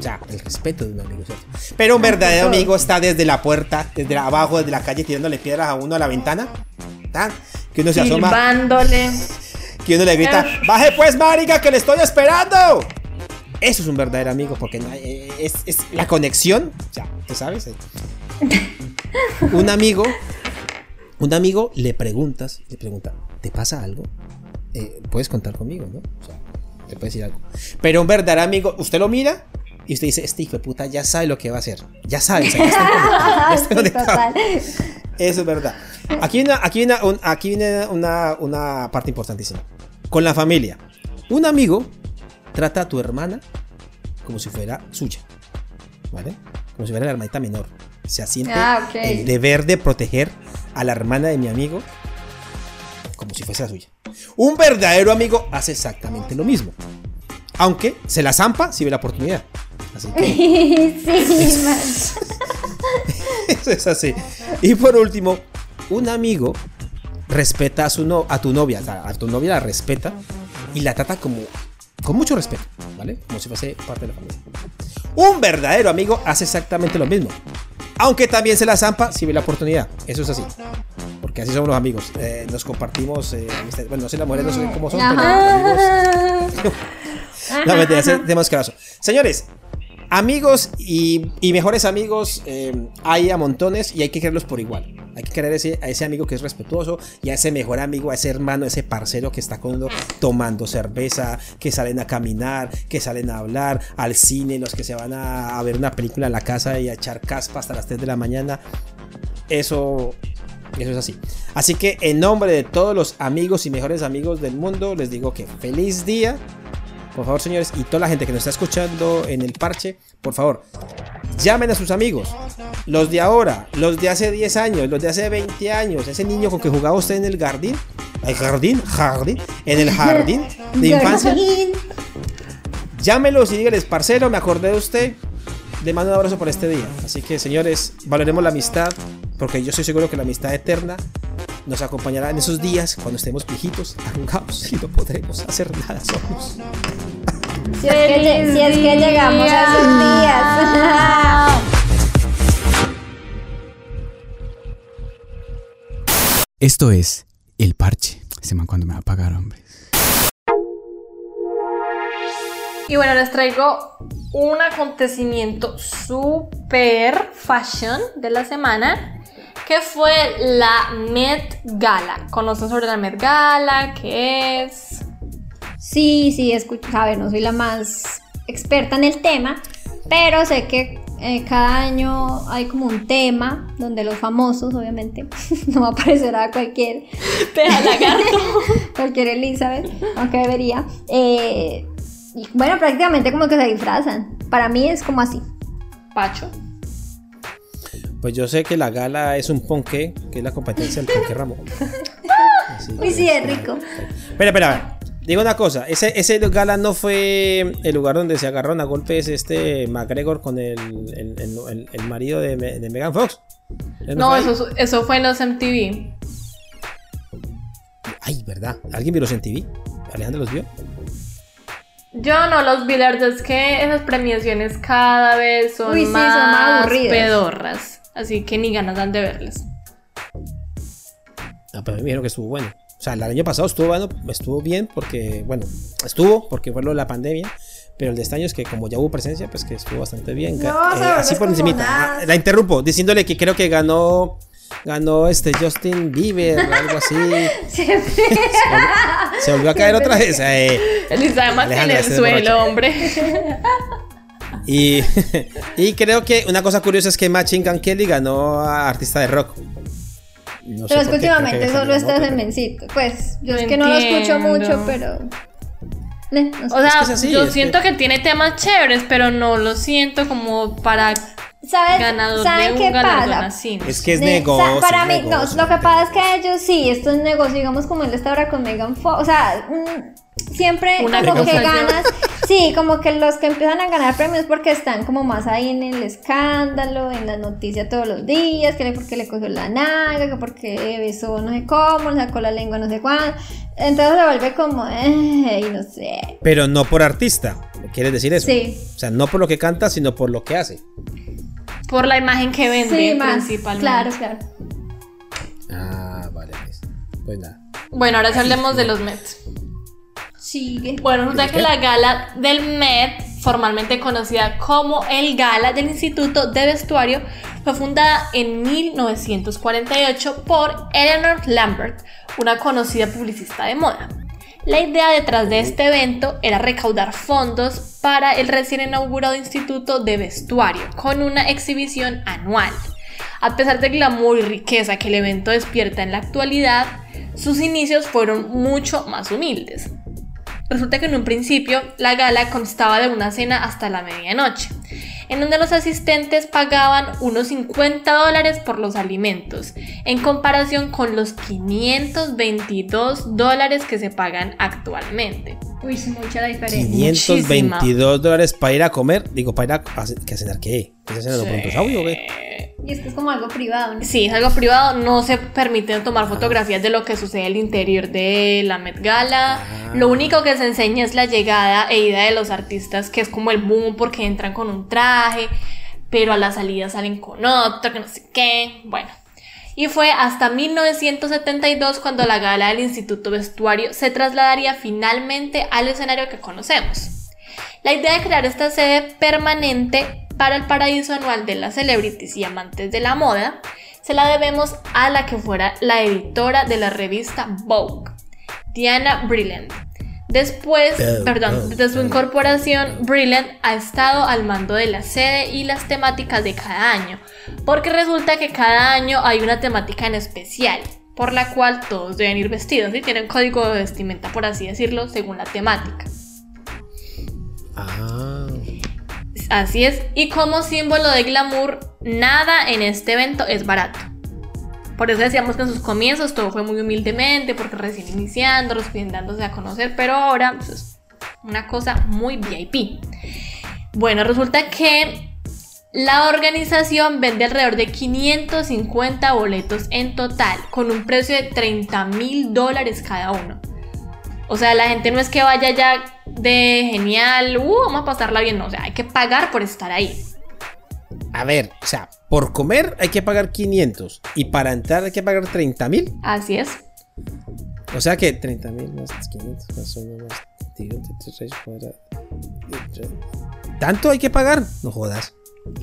Ya, el respeto de un amigo, ¿cierto? Pero un verdadero amigo está desde la puerta, desde abajo, desde la calle, tirándole piedras a uno a la ventana. ¿Tan? Que uno se asoma. Silbándole. Que uno le grita, baje pues, marica, que le estoy esperando. Eso es un verdadero amigo, porque es la conexión. Ya, tú sabes. Un amigo le pregunta, ¿te pasa algo? Puedes contar conmigo, ¿no? O sea, te puedes decir algo. Pero un verdadero amigo, usted lo mira y usted dice, este hijo de puta ya sabe lo que va a hacer. Ya sabe, o sea, ya está conectado. Eso es verdad. Aquí viene una parte importantísima. Con la familia. Un amigo trata a tu hermana como si fuera suya, ¿vale? Como si fuera la hermanita menor. Se asiente el deber de proteger a la hermana de mi amigo como si fuese la suya. Un verdadero amigo hace exactamente lo mismo. aunque se la zampa si ve la oportunidad. Así que... sí, más. Eso es así. Y por último, un amigo respeta a, tu novia, a tu novia la respeta y la trata como... con mucho respeto, ¿vale? Como si fuese parte de la familia. Un verdadero amigo hace exactamente lo mismo, aunque también se la zampa si ve la oportunidad. Eso es así, porque así somos los amigos. Nos compartimos amistad. Bueno, no sé, las mujeres no sé cómo son, pero los amigos... no, mentira, tenemos caso. Señores, amigos y mejores amigos hay a montones y hay que quererlos por igual. Hay que querer a ese amigo que es respetuoso y a ese mejor amigo, a ese hermano, a ese parcero que está con uno tomando cerveza, que salen a caminar, que salen a hablar, al cine, los que se van a ver una película en la casa y a echar caspa hasta las 3 de la mañana. Eso es así. Así que en nombre de todos los amigos y mejores amigos del mundo, les digo que feliz día. Por favor, señores, y toda la gente que nos está escuchando en el parche, por favor, llamen a sus amigos, los de ahora, los de hace 10 años, los de hace 20 años, ese niño con que jugaba usted en el jardín de infancia. Llámenlos y díganles, parcero, me acordé de usted, le mando un abrazo por este día. Así que, señores, valoremos la amistad, porque yo estoy seguro que la amistad eterna nos acompañará en esos días cuando estemos viejitos, arrugados y no podremos hacer nada solos. Si es que llegamos a esos días. Esto es El Parche. Ese man cuando me va a pagar, hombre. Y bueno, les traigo un acontecimiento super fashion de la semana, que fue la Met Gala. ¿Conocen sobre la Met Gala? ¿Qué es? Sí, escucha, a ver, no soy la más experta en el tema, pero sé que cada año hay como un tema donde los famosos, obviamente, no va a aparecer a cualquier cualquier Elizabeth, aunque debería, y bueno, prácticamente como que se disfrazan. Para mí es como así. Pacho, pues yo sé que la gala es un ponqué, que es la competencia del ponqué Ramón. Uy, sí, es rico. Espera, digo una cosa, ese gala no fue el lugar donde se agarraron a golpes McGregor con el marido de Megan Fox. No, eso fue en los MTV. Ay, ¿verdad? ¿Alguien vio los MTV? ¿Alejandra los vio? Yo no los vi, la verdad es que esas premiaciones cada vez son más pedorras. Así que ni ganas dan de verles. No, pero me dijeron que estuvo bueno. O sea, el año pasado estuvo bien porque fue lo de la pandemia. Pero el de este año es que como ya hubo presencia, pues que estuvo bastante bien. Así por encimita. La interrumpo diciéndole que creo que ganó Justin Bieber o algo así. Se volvió a caer otra vez. Elisa, más en el suelo, hombre. Y creo que una cosa curiosa es que Machine Gun Kelly ganó a artista de rock. No, pero es que últimamente solo estás en mencito. Pues yo es que no lo escucho mucho, pero... yo siento que tiene temas chéveres, pero no lo siento como para... ¿Saben qué pasa? Es que es negocio. Para mí, no, lo que pasa es que ellos sí, esto es negocio, digamos como él está ahora con Megan Fox, o sea, siempre como que ganas, sí, como que los que empiezan a ganar premios porque están como más ahí en el escándalo, en las noticias todos los días, que porque le cogió la naga, que porque besó no sé cómo, le sacó la lengua no sé cuándo, entonces se vuelve como, no sé. Pero no por artista, ¿quieres decir eso? Sí. O sea, no por lo que canta, sino por lo que hace. Por la imagen que vende, sí, principalmente. Claro. Ah, vale. Pues nada. Bueno, ahora sí hablemos de los Mets. Sigue. Bueno, resulta que la gala del Met, formalmente conocida como el Gala del Instituto de Vestuario, fue fundada en 1948 por Eleanor Lambert, una conocida publicista de moda. La idea detrás de este evento era recaudar fondos para el recién inaugurado Instituto de Vestuario con una exhibición anual. A pesar del glamour y riqueza que el evento despierta en la actualidad, sus inicios fueron mucho más humildes. Resulta que en un principio la gala constaba de una cena hasta la medianoche, en donde los asistentes pagaban unos $50 por los alimentos, en comparación con los $522 que se pagan actualmente. Uy, es mucha la diferencia. 522 dólares para ir a comer. Digo, para ir a ¿qué cenar? ¿Qué? ¿Estás cenando con tu audio o qué? Y esto es como algo privado, ¿no? Sí, es algo privado. No se permiten tomar fotografías de lo que sucede al interior de la Met Gala. Lo único que se enseña es la llegada e ida de los artistas, que es como el boom, porque entran con un traje, pero a la salida salen con otro, que no sé qué. Bueno. Y fue hasta 1972 cuando la gala del Instituto de Vestuario se trasladaría finalmente al escenario que conocemos. La idea de crear esta sede permanente para el paraíso anual de las celebrities y amantes de la moda se la debemos a la que fuera la editora de la revista Vogue, Diana Brilland. Desde su incorporación, Brilland ha estado al mando de la sede y las temáticas de cada año, porque resulta que cada año hay una temática en especial, por la cual todos deben ir vestidos y tienen código de vestimenta, por así decirlo, según la temática. Ah. Así es, y como símbolo de glamour, nada en este evento es barato. Por eso decíamos que en sus comienzos todo fue muy humildemente, porque recién iniciando, recién dándose a conocer, pero ahora pues, es una cosa muy VIP. Bueno, resulta que la organización vende alrededor de 550 boletos en total, con un precio de $30,000 cada uno. O sea, la gente no es que vaya ya de genial, vamos a pasarla bien, no, o sea, hay que pagar por estar ahí. A ver, o sea, por comer hay que pagar 500 y para entrar hay que pagar 30,000. Así es. O sea que 30,000 más 500 más o menos. ¿Tanto hay que pagar? No jodas.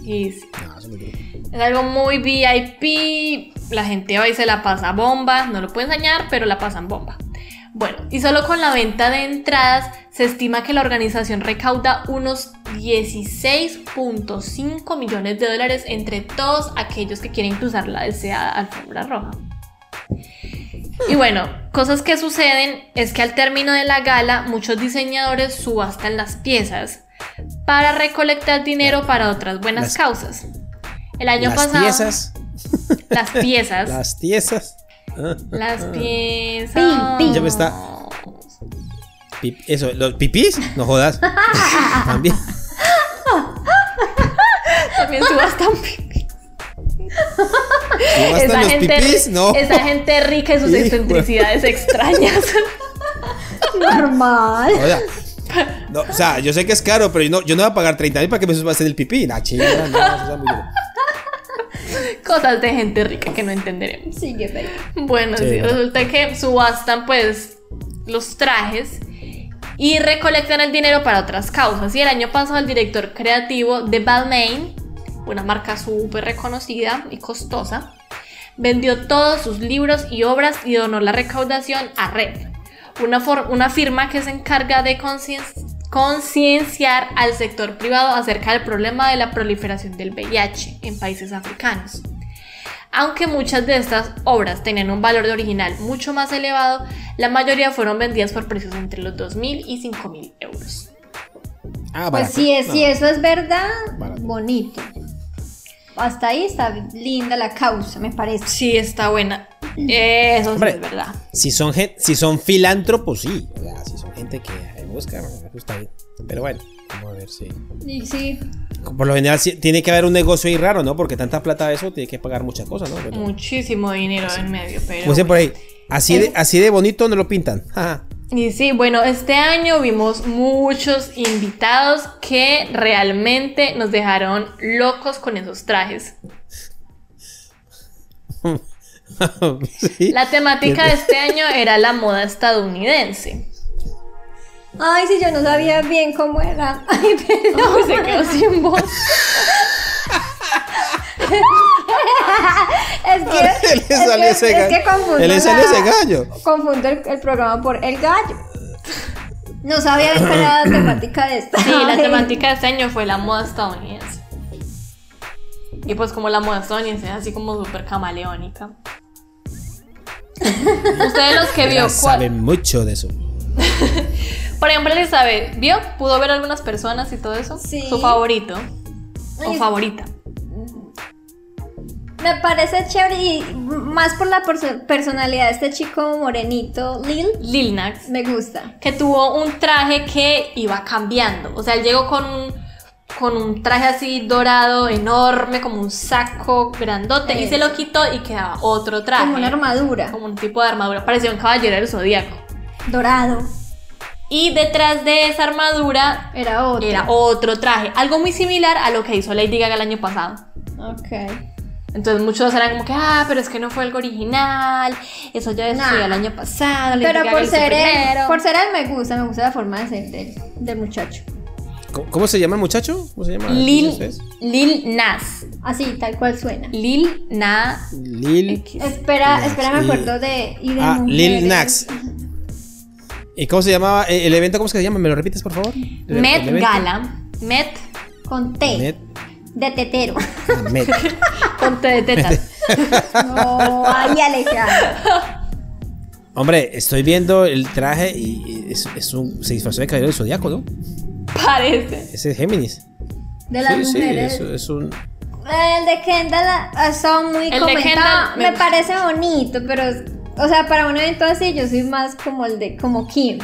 Sí. No, eso me creo. Es algo muy VIP. La gente va y se la pasa bomba. No lo pueden enseñar, pero la pasan bomba. Bueno, y solo con la venta de entradas se estima que la organización recauda unos $16.5 millones entre todos aquellos que quieren cruzar la deseada alfombra roja. Y bueno, cosas que suceden es que al término de la gala muchos diseñadores subastan las piezas para recolectar dinero para otras buenas causas. El año pasado... Las piezas. Ya me está. Eso, los pipis, no jodas. También subastan pipis. Esa los gente, pipis, no. Esa gente rica y sus excentricidades extrañas. Normal. O sea, yo sé que es caro, pero yo no voy a pagar 30,000 para que me subasten el pipí. La chingada, Cosas de gente rica que no entenderemos. Sí, qué feo. Bueno, sí, resulta que subastan pues los trajes y recolectan el dinero para otras causas. Y el año pasado el director creativo de Balmain, una marca súper reconocida y costosa, vendió todos sus libros y obras y donó la recaudación a Red, una firma que se encarga de concienciar al sector privado acerca del problema de la proliferación del VIH en países africanos. Aunque muchas de estas obras tenían un valor de original mucho más elevado, la mayoría fueron vendidas por precios entre los 2.000 y 5.000 euros. Ah, pues si eso es verdad, bonito. Hasta ahí está linda la causa, me parece. Sí, está buena. Eso sí es verdad. Si son filántropos, sí. O sea, si son gente que... buscar, está bien. Pero bueno, vamos a ver si... Sí. Por lo general tiene que haber un negocio ahí raro, ¿no? Porque tanta plata de eso tiene que pagar muchas cosas, ¿no? Pero muchísimo dinero así en medio, pero... Pues por ahí, así de bonito no lo pintan. Ajá. Y sí, bueno, este año vimos muchos invitados que realmente nos dejaron locos con esos trajes. Sí. La temática de este año era la moda estadounidense. Ay, si yo no sabía bien cómo era. Ay, pero se quedó sin voz. Confundo el programa por el gallo. No sabía bien cuál era la temática de esta. Sí, la temática de este año fue la moda estadounidense. Y pues como la moda estadounidense es así como súper camaleónica. Ustedes los que vio saben mucho de eso. Por ejemplo, Elizabeth, ¿vio? ¿Pudo ver algunas personas y todo eso? Sí. ¿Su favorito? ¿O favorita? Me parece chévere y más por la personalidad de este chico morenito, Lil Nas. Me gusta. Que tuvo un traje que iba cambiando. O sea, él llegó con un traje así dorado, enorme, como un saco grandote. Eso. Y se lo quitó y quedaba otro traje. Como una armadura. Como un tipo de armadura. Parecía un caballero del zodíaco. Dorado. Y detrás de esa armadura era otro traje. Algo muy similar a lo que hizo Lady Gaga el año pasado. Ok. Entonces muchos eran como que, pero es que no fue algo original, eso ya sucedió el año pasado. Pero por ser él me gusta la forma de ser del muchacho. ¿Cómo se llama el muchacho? ¿Cómo se llama? Lil Nas. Así, tal cual suena. Lil Nas. Espera, me acuerdo de... Lil Nas. ¿Y cómo se llamaba? ¿El evento cómo se llama? ¿Me lo repites, por favor? Met Gala. Met con T. Met. De tetero. Con té de tetas. No, ahí Alejandra. Hombre, estoy viendo el traje y se disfrazó de caballero del zodiaco, ¿no? Parece. Ese es Géminis. De las mujeres. Sí, es un... El de Kendall está muy comentado. Me parece bonito, pero... O sea, para un evento así yo soy más como el de... Como Kim.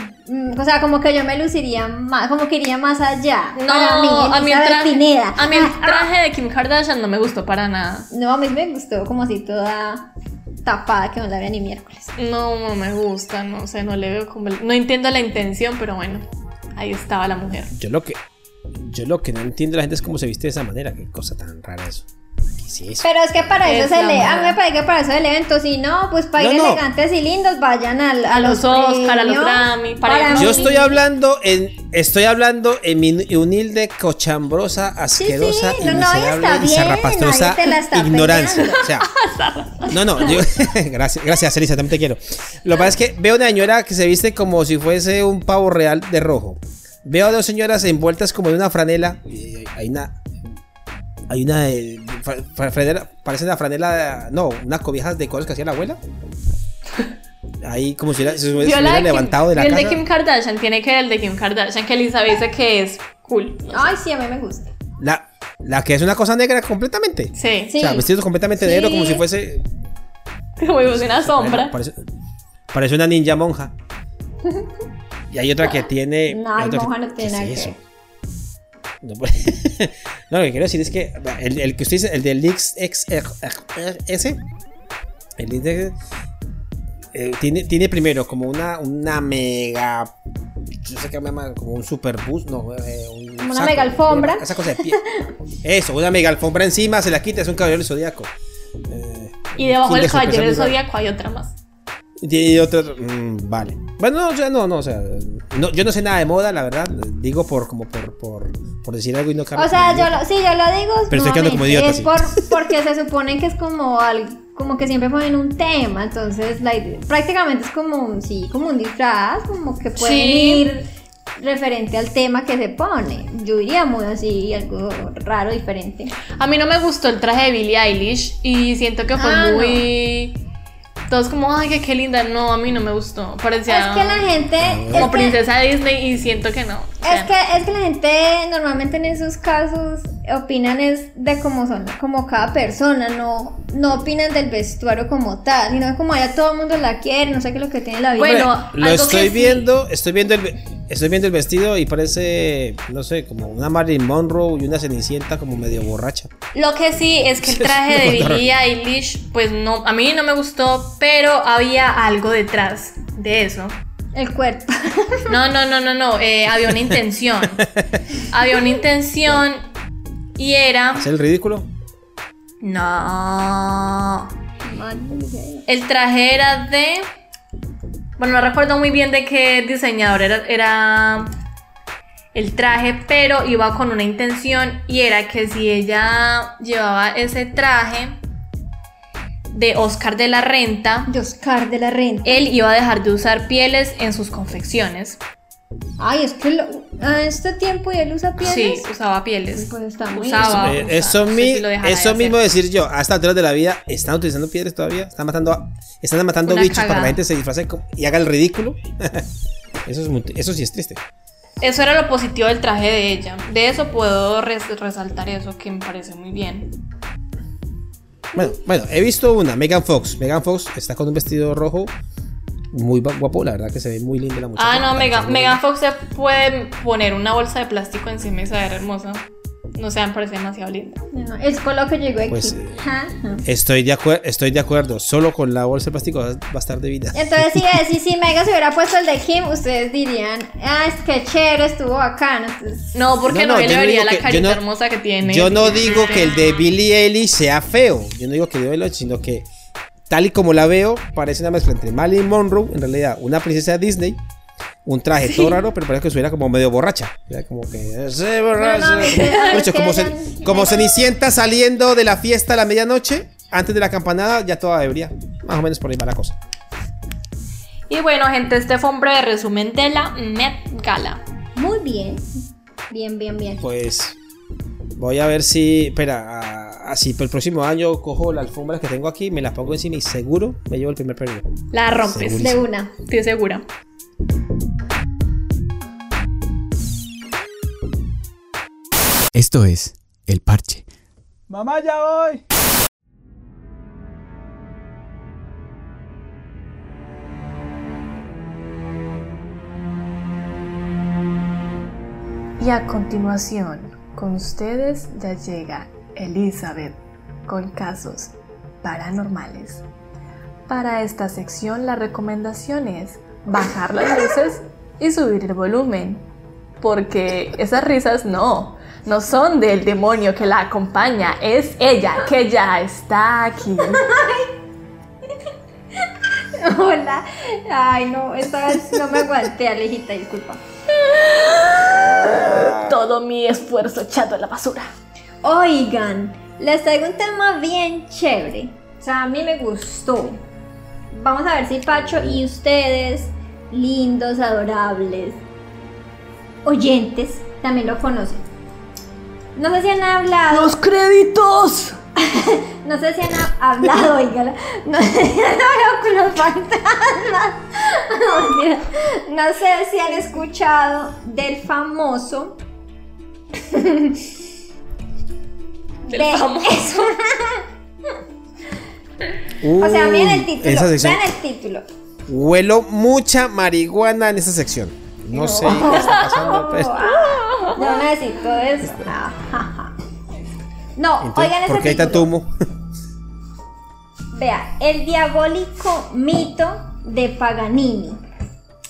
O sea, como que yo me luciría más, como que iría más allá. No, para mí, a mí el traje de Kim Kardashian no me gustó para nada. No, a mí me gustó como así toda tapada que no la vea ni miércoles. No me gusta, no sé, no le veo como... No entiendo la intención, pero bueno, ahí estaba la mujer. Yo lo que no entiendo la gente es cómo se viste de esa manera, qué cosa tan rara eso. Sí, pero es que para eso a mí me parece que para eso el evento, si no, pues para ir elegantes y lindos, vayan a los Oscar, a los Grammy. Yo estoy hablando en mi humilde, cochambrosa, asquerosa, sí, y zarrapastosa ignorancia. O sea, yo, gracias, Elisa, también te quiero. Lo que pasa es que veo una señora que se viste como si fuese un pavo real de rojo. Veo a dos señoras envueltas como en una franela. Parece una franela, unas cobijas de colores que hacía la abuela. Ahí como si se hubiera levantado de la casa. El de Kim Kardashian, tiene que ver el de Kim Kardashian, que Elisa dice que es cool. Ay, sí, a mí me gusta. La que es una cosa negra completamente. Sí, sí. O sea, vestido completamente negro, como si fuese... Como si fuese una sombra. Parece una ninja monja. Y hay otra que tiene... No, monja no tiene nada que ver. No, lo que quiero decir es que el que usted dice, el del Lil Nas X, tiene primero como una mega, yo sé que me llama como un superbus, una mega alfombra. Esa cosa de pie. Eso, una mega alfombra encima, se la quita, es un caballero del zodiaco. Y debajo del caballero del zodiaco hay otra más. Y otra, vale. Bueno, yo no sé nada de moda, la verdad. Digo por decir algo y no cambiar. O sea, yo lo digo. Pero estoy quedando como idiota. Es porque se supone que es como que siempre ponen un tema. Entonces, prácticamente es como un disfraz, como que pueden ir referente al tema que se pone. Yo diría muy así, algo raro, diferente. A mí no me gustó el traje de Billie Eilish y siento que fue muy... No. Todos como, ay, qué linda. No, a mí no me gustó. Parecía es que la gente como princesa de Disney y siento que no. Es que la gente normalmente en esos casos opinan es de cómo son, como cada persona, no opinan del vestuario como tal, sino como allá todo el mundo la quiere, no sé qué es lo que tiene la vida. Bueno, lo estoy viendo el vestido y parece, no sé, como una Marilyn Monroe y una Cenicienta como medio borracha. Lo que sí es que el traje de Billie Eilish, pues no, a mí no me gustó, pero había algo detrás de eso. El cuerpo. No, había una intención. Y era... ¿Es el ridículo? No. El traje era de... Bueno, no recuerdo muy bien de qué diseñador era el traje, pero iba con una intención y era que si ella llevaba ese traje de Oscar de la Renta... Él iba a dejar de usar pieles en sus confecciones. Ay, es que a este tiempo y él usa pieles. Sí, usaba pieles. Pues está muy eso mismo decir yo. A estas alturas de la vida, ¿están utilizando pieles todavía? ¿Están matando bichos para que la gente se disfrace y haga el ridículo? Eso sí es triste. Eso era lo positivo del traje de ella. De eso puedo resaltar eso que me parece muy bien. Bueno, he visto una, Megan Fox. Megan Fox está con un vestido rojo muy guapo, la verdad que se ve muy linda la muchacha. Ah, no, Megan Fox se puede poner una bolsa de plástico encima y se ve hermosa. No sé, me parece demasiado linda. No, es con lo que llegó aquí. Pues, estoy de acuerdo. Solo con la bolsa de plástico va a estar de vida. Entonces, si Mega se hubiera puesto el de Kim, ustedes dirían, ah, es que chévere, estuvo bacán. Entonces, no, porque no, le vería la carita hermosa que tiene. Yo no digo que el de Billie Eilish sea feo. Yo no digo que de Eilish, sino que tal y como la veo, parece una mezcla entre Marilyn Monroe, en realidad, una princesa de Disney. Un traje todo raro, pero parece que suena como medio borracha. Como que se borracha. Como Cenicienta saliendo de la fiesta a la medianoche, antes de la campanada, ya toda ebria. Más o menos por ahí va la cosa. Y bueno, gente, este fue un breve resumen de la Met Gala. Muy bien. Bien. Pues voy a ver si, espera, así para el próximo año cojo la alfombra que tengo aquí, me la pongo encima y seguro me llevo el primer premio. La rompes. Segurísimo. De una, estoy segura. Esto es El Parche. ¡Mamá, ya voy! Y a continuación, con ustedes ya llega Elizabeth con casos paranormales. Para esta sección la recomendación es bajar las luces y subir el volumen, porque esas risas no son del demonio que la acompaña, es ella que ya está aquí. Hola, ay no, esta vez no me aguanté, Alejita, disculpa. Todo mi esfuerzo echado a la basura. Oigan, les traigo un tema bien chévere, o sea, a mí me gustó. Vamos a ver si Pacho y ustedes, lindos, adorables oyentes, también lo conocen. No sé si han hablado... ¡Los créditos! No sé si han hablado, oigan. No sé si han hablado con los fantasmas. No sé si han escuchado del famoso... Eso. O sea, miren el título, vean el título. Huelo mucha marihuana en esta sección. No sé qué está pasando, pero... No necesito eso. No, entonces, oigan ese título. ¿Por qué hay tanto humo? Vea, el diabólico mito de Paganini.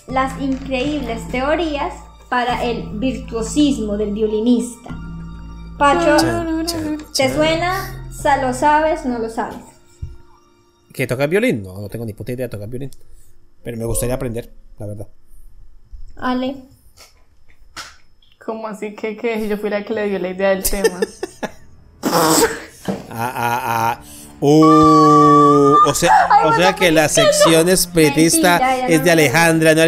Las increíbles teorías para el virtuosismo del violinista. Pacho, ¿te suena? ¿Lo sabes? ¿No lo sabes? ¿Que toca el violín? No tengo ni puta idea de tocar violín. Pero me gustaría aprender, la verdad. Ale. ¿Cómo así que yo fui la que le dio la idea del tema? O sea que la sección espiritista es de Alejandra. No,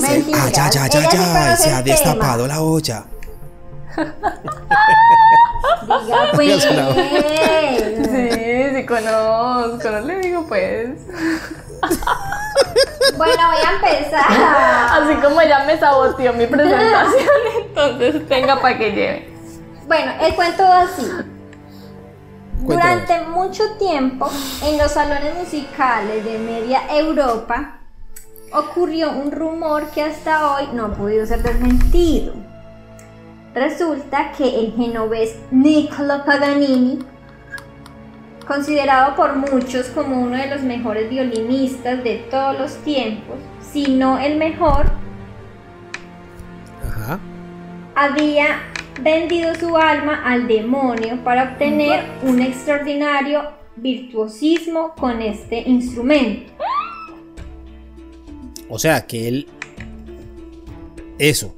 mentira. Ya. Se ha destapado la olla. Diga, pues. Sí, conozco. No le digo, pues. Bueno, voy a empezar. Así como ya me saboteó mi presentación, entonces tenga para que lleve. Bueno, el cuento va así. Durante mucho tiempo, en los salones musicales de media Europa, ocurrió un rumor que hasta hoy no ha podido ser desmentido. Resulta que el genovés Niccolò Paganini, considerado por muchos como uno de los mejores violinistas de todos los tiempos, si no el mejor, ajá, había vendido su alma al demonio para obtener un extraordinario virtuosismo con este instrumento. O sea que él... Eso.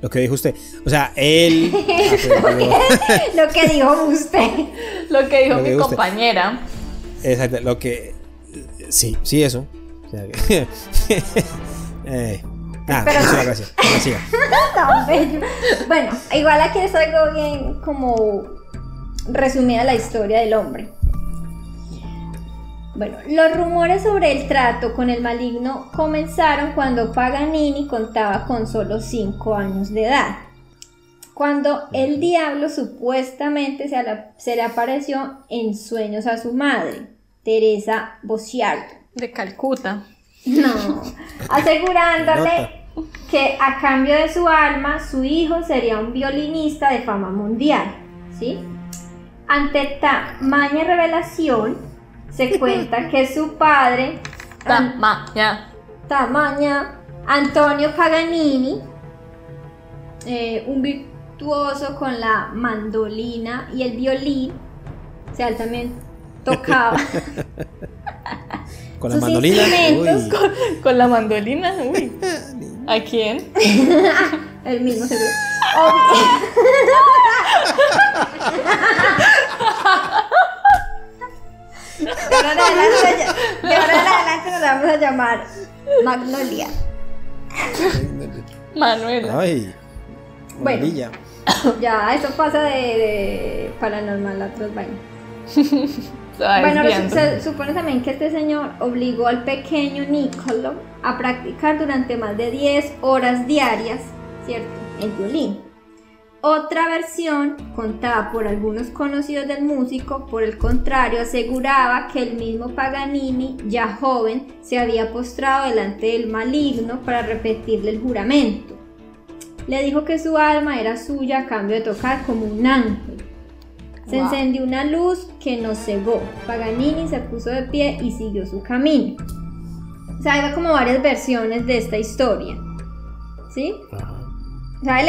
Lo que dijo usted. O sea, él... Lo que dijo usted. Lo que dijo mi compañera. Exacto, lo que... Sí, eso. O sea, que... pero... muchas gracias. Bueno, igual aquí les traigo bien como resumida la historia del hombre. Bueno, los rumores sobre el trato con el maligno comenzaron cuando Paganini contaba con solo 5 años de edad. cuando el diablo supuestamente se le apareció en sueños a su madre, Teresa Bocciardo. De Calcuta. No, asegurándole que a cambio de su alma, su hijo sería un violinista de fama mundial, ¿sí? Ante tamaña revelación, se cuenta que su padre... Antonio Paganini, un virtuoso con la mandolina y el violín, o sea, él también tocaba... ¿Con la mandolina? ¿Con la mandolina? Uy. ¿A quién? El mismo seguro. De ahora en adelante nos vamos a llamar Magnolia. Manuela. Ay. Bueno. Ya, eso pasa de paranormal a otros vainas. Bueno, se supone también que este señor obligó al pequeño Niccolò a practicar durante más de 10 horas diarias, ¿cierto?, el violín. Otra versión, contada por algunos conocidos del músico, por el contrario, aseguraba que el mismo Paganini, ya joven, se había postrado delante del maligno para repetirle el juramento. Le dijo que su alma era suya a cambio de tocar como un ángel. Se encendió una luz que nos cegó. Paganini se puso de pie y siguió su camino. O sea, hay como varias versiones de esta historia, ¿sí? O sea,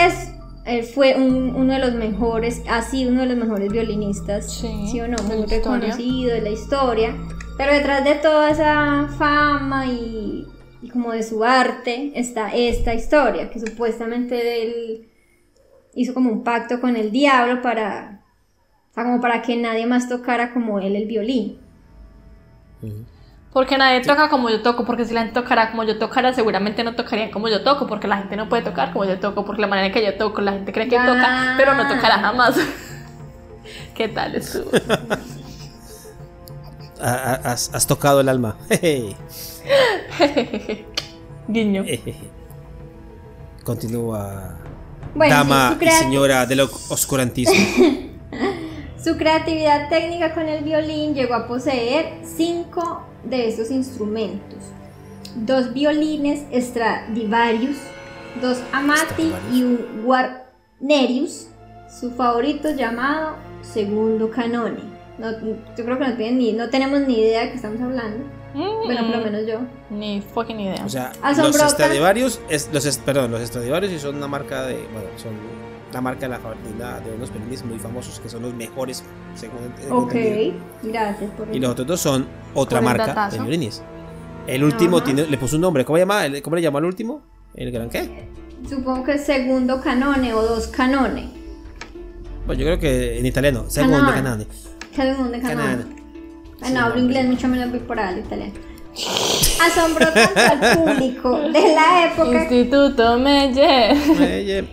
él fue uno de los mejores, ha sido uno de los mejores violinistas, ¿sí o no? Muy reconocido en la historia. Pero detrás de toda esa fama y como de su arte está esta historia, que supuestamente él hizo como un pacto con el diablo para... O sea, como para que nadie más tocara como él el violín. Porque nadie toca como yo toco, porque si la gente tocara como yo tocara, seguramente no tocarían como yo toco, porque la gente no puede tocar como yo toco, porque la manera en que yo toco, la gente cree que toca, pero no tocará jamás. ¿Qué tal estuvo? Has tocado el alma. Guiño. Continúa, bueno, dama y señora del oscurantismo. Su creatividad técnica con el violín llegó a poseer 5 de esos instrumentos: 2 violines Stradivarius, 2 Amati y un Guarnerius, su favorito llamado segundo Canone. No, yo creo que no tenemos ni idea de qué estamos hablando. Bueno, por lo menos yo. Ni fucking idea. O sea, los Stradivarius son una marca de... Bueno, son... la marca de la fábrica de unos violines muy famosos que son los mejores, según entendido. Gracias por eso. Y los otros dos son otra marca de violines. El último le puso un nombre. ¿Cómo le llamó al último? ¿El gran qué? Supongo que segundo Canone o 2 Canone. Bueno, yo creo que en italiano, segundo Canone. Segundo Canone. No hablo inglés, mucho menos voy por el italiano. Asombró tanto al público de la época Instituto Meye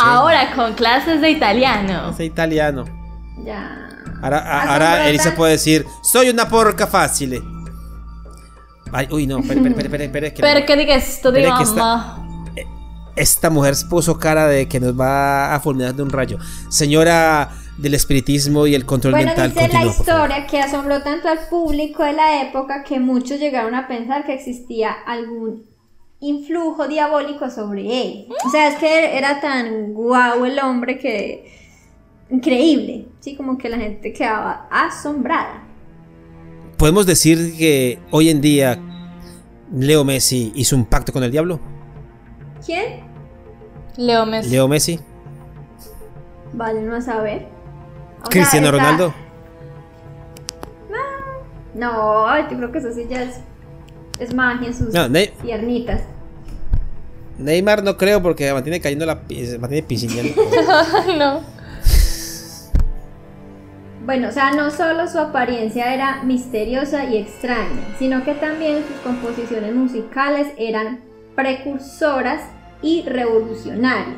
ahora con clases de italiano. Es italiano. Ya. Ahora Elisa puede decir: soy una porca fácil. Uy, no, espera, pero que diga esto de mamá. Esta mujer puso cara de que nos va a fulminar de un rayo. Señora del espiritismo y el control mental. Bueno, dice la historia que asombró tanto al público de la época que muchos llegaron a pensar que existía algún influjo diabólico sobre él. O sea, es que era tan guau el hombre que... increíble, sí, como que la gente quedaba asombrada. ¿Podemos decir que hoy en día Leo Messi hizo un pacto con el diablo? ¿Quién? Leo Messi. Vale, no a saber. ¿Cristiano Ronaldo? No, yo creo que eso sí ya es magia en sus piernitas. Neymar no creo porque mantiene cayendo mantiene piscineando. No. Bueno, o sea, no solo su apariencia era misteriosa y extraña, sino que también sus composiciones musicales eran precursoras y revolucionarias.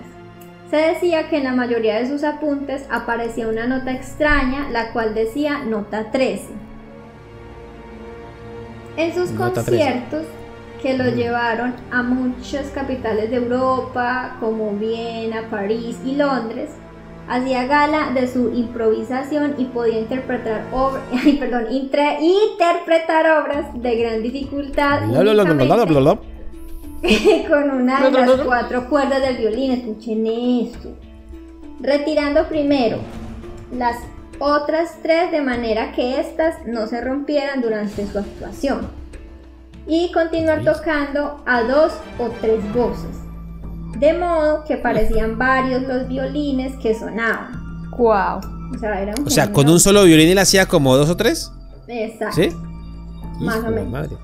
Se decía que en la mayoría de sus apuntes aparecía una nota extraña, la cual decía nota 13. En sus conciertos, que lo llevaron a muchas capitales de Europa, como Viena, París y Londres. Hacía gala de su improvisación y podía interpretar interpretar obras de gran dificultad con una de las cuatro cuerdas del violín. Escuchen esto. Retirando primero las otras tres de manera que éstas no se rompieran durante su actuación, y continuar tocando a dos o tres voces, de modo que parecían varios los violines que sonaban. ¡Wow! O sea, con un solo violín él hacía como dos o tres. Exacto. ¿Sí? Más o menos. Madre.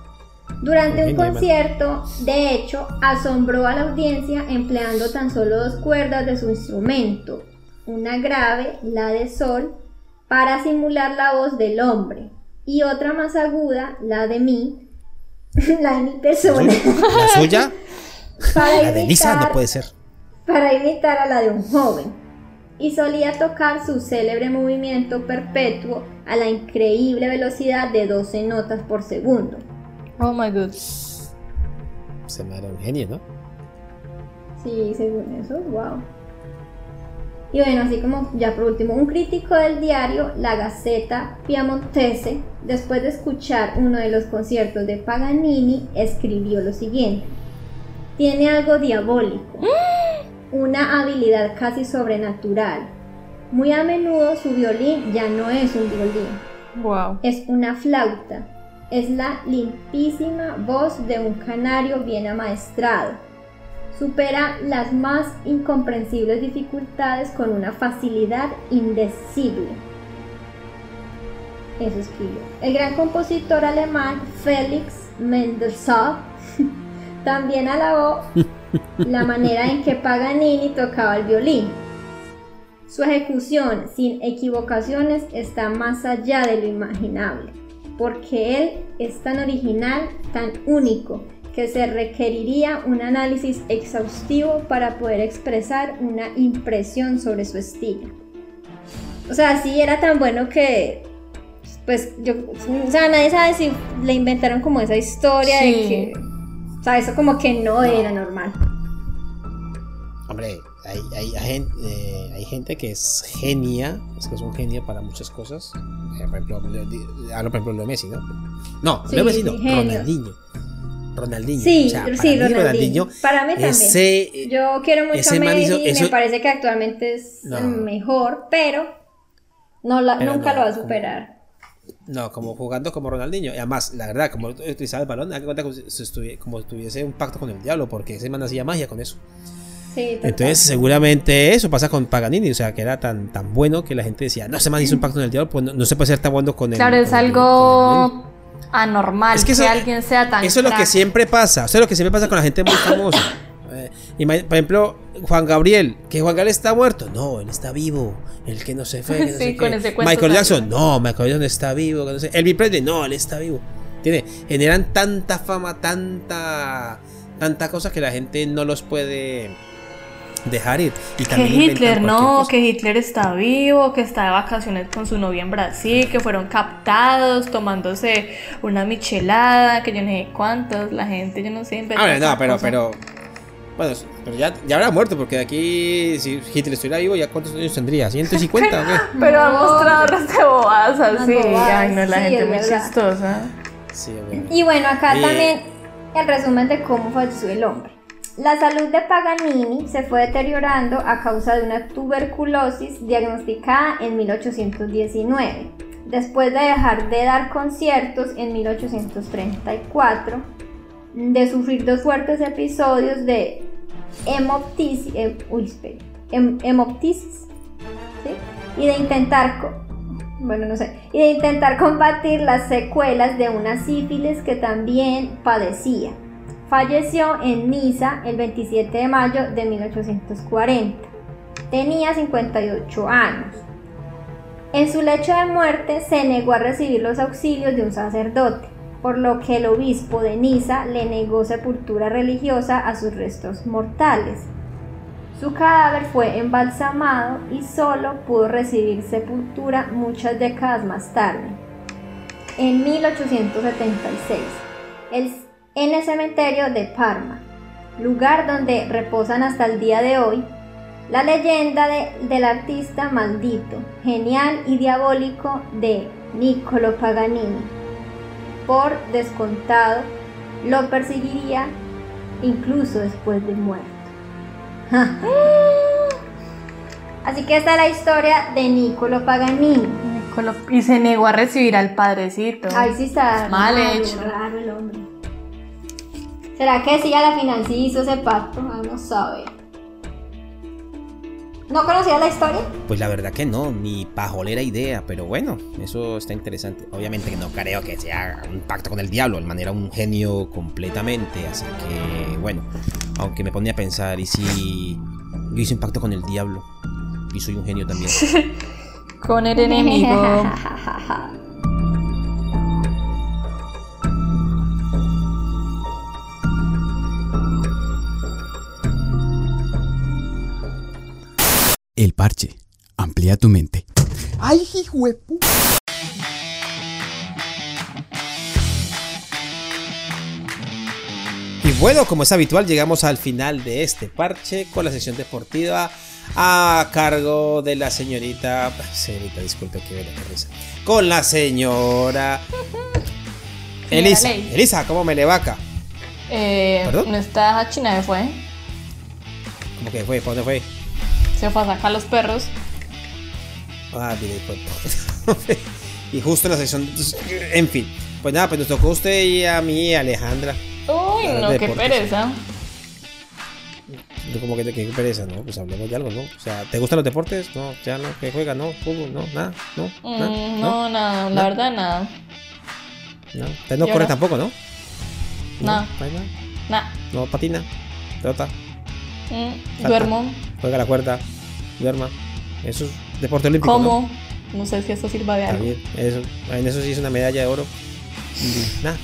Durante un concierto, de hecho, asombró a la audiencia empleando tan solo dos cuerdas de su instrumento, una grave, la de sol, para simular la voz del hombre, y otra más aguda, la de mi, la de mi persona. ¿La suya? La de Niza no puede ser. Para imitar a la de un joven. Y solía tocar su célebre movimiento perpetuo a la increíble velocidad de 12 notas por segundo. Oh my god. Se me era un genio, ¿no? Sí, según eso, wow. Y bueno, así como ya por último, un crítico del diario La Gaceta Piamontese, después de escuchar uno de los conciertos de Paganini, escribió lo siguiente: tiene algo diabólico, una habilidad casi sobrenatural. Muy a menudo su violín ya no es un violín, wow, es una flauta. Es la limpísima voz de un canario bien amaestrado. Supera las más incomprensibles dificultades con una facilidad indecible. Eso escribió. El gran compositor alemán Felix Mendelssohn también alabó la manera en que Paganini tocaba el violín. Su ejecución sin equivocaciones está más allá de lo imaginable, porque él es tan original, tan único, que se requeriría un análisis exhaustivo para poder expresar una impresión sobre su estilo. O sea, sí era tan bueno que, pues, nadie sabe si le inventaron como esa historia de que, o sea, eso como que no era normal. Hombre, hay gente que es genia, es que es un genio para muchas cosas. Por ejemplo, Leo Messi, ¿no? No, sí, Leo Messi no, Ronaldinho. Sí, o sea, sí, Ronaldinho. Para mí también. Yo quiero mucho a Messi y me parece que actualmente es mejor, pero nunca lo va a superar. No, como jugando como Ronaldinho. Y además, la verdad, como utilizaba el balón, haga cuenta como si tuviese un pacto con el diablo, porque ese man hacía magia con eso. Sí, entonces seguramente eso pasa con Paganini, o sea que era tan bueno que la gente decía, no, se me hizo un pacto en el diablo, pues no se puede ser tan bueno con él. Claro, es algo anormal, es que eso, alguien sea tan... Eso es lo que siempre pasa, eso es lo que siempre pasa con la gente muy famosa. Por ejemplo, Juan Gabriel, que Juan Gabriel está muerto, no, él está vivo, el que no se fue, no sé con ese cuento. Michael Jackson, no, Michael Jackson está vivo, no sé. Elvis Presley, no, él está vivo. Generan tanta fama, tanta cosa que la gente no los puede dejar ir. Y que Hitler que Hitler está vivo, que está de vacaciones con su novia en Brasil, que fueron captados tomándose una michelada, que yo no sé cuántos, la gente, yo no sé. Ahora no, pero ya habrá muerto, porque de aquí, si Hitler estuviera vivo, ¿ya cuántos años tendría? ¿150 o qué? Pero ha mostrado unas bobadas así, ay no, la gente muy chistosa. Sí, y bueno, acá también el resumen de cómo falleció el hombre. La salud de Paganini se fue deteriorando a causa de una tuberculosis diagnosticada en 1819, después de dejar de dar conciertos en 1834, de sufrir dos fuertes episodios de hemoptisis, ¿sí? y de intentar combatir las secuelas de una sífilis que también padecía. Falleció en Niza el 27 de mayo de 1840. Tenía 58 años. En su lecho de muerte se negó a recibir los auxilios de un sacerdote, por lo que el obispo de Niza le negó sepultura religiosa a sus restos mortales. Su cadáver fue embalsamado y solo pudo recibir sepultura muchas décadas más tarde, en 1876. El en el cementerio de Parma, lugar donde reposan hasta el día de hoy la leyenda del artista maldito, genial y diabólico de Niccolò Paganini. Por descontado, lo perseguiría incluso después de muerto. Así que esta es la historia de Niccolò Paganini. Y se negó a recibir al padrecito. Ahí sí está mal hecho. Raro el hombre. ¿Será que sí a la final sí hizo ese pacto? Ah, no sabe. ¿No conocías la historia? Pues la verdad que no, ni pajolera idea, pero bueno, eso está interesante. Obviamente que no creo que sea un pacto con el diablo, el man era un genio completamente, así que bueno, aunque me ponía a pensar, ¿y si yo hice un pacto con el diablo? Y soy un genio también. Con el enemigo. El parche. Amplía tu mente. ¡Ay, hijuepu! Y bueno, como es habitual, llegamos al final de este parche con la sección deportiva a cargo de la señorita... Señorita, disculpe que veo la risa. Con la señora... Elisa. Elisa, ¿cómo me le va acá? ¿Perdón? ¿No está a China? ¿De fue? ¿Cómo que fue? ¿Para dónde fue? Se fue a sacar los perros. Ah, mire, pues. Y justo en la sección. En fin. Pues nada, pues nos tocó a usted y a mí, Alejandra. Uy, no, qué pereza. Como que qué pereza, ¿no? Pues hablemos de algo, ¿no? O sea, ¿te gustan los deportes? No, ya no, ¿qué juega? No, fútbol, no, nada, no. No, nada, la verdad, nada. No, usted no corre tampoco, ¿no? No. No, patina, pelota. Duermo. Juega la cuerda, duerma. Eso es deporte olímpico. ¿Cómo? No, no sé si eso sirva de algo. Eso, en eso sí es una medalla de oro. Nada.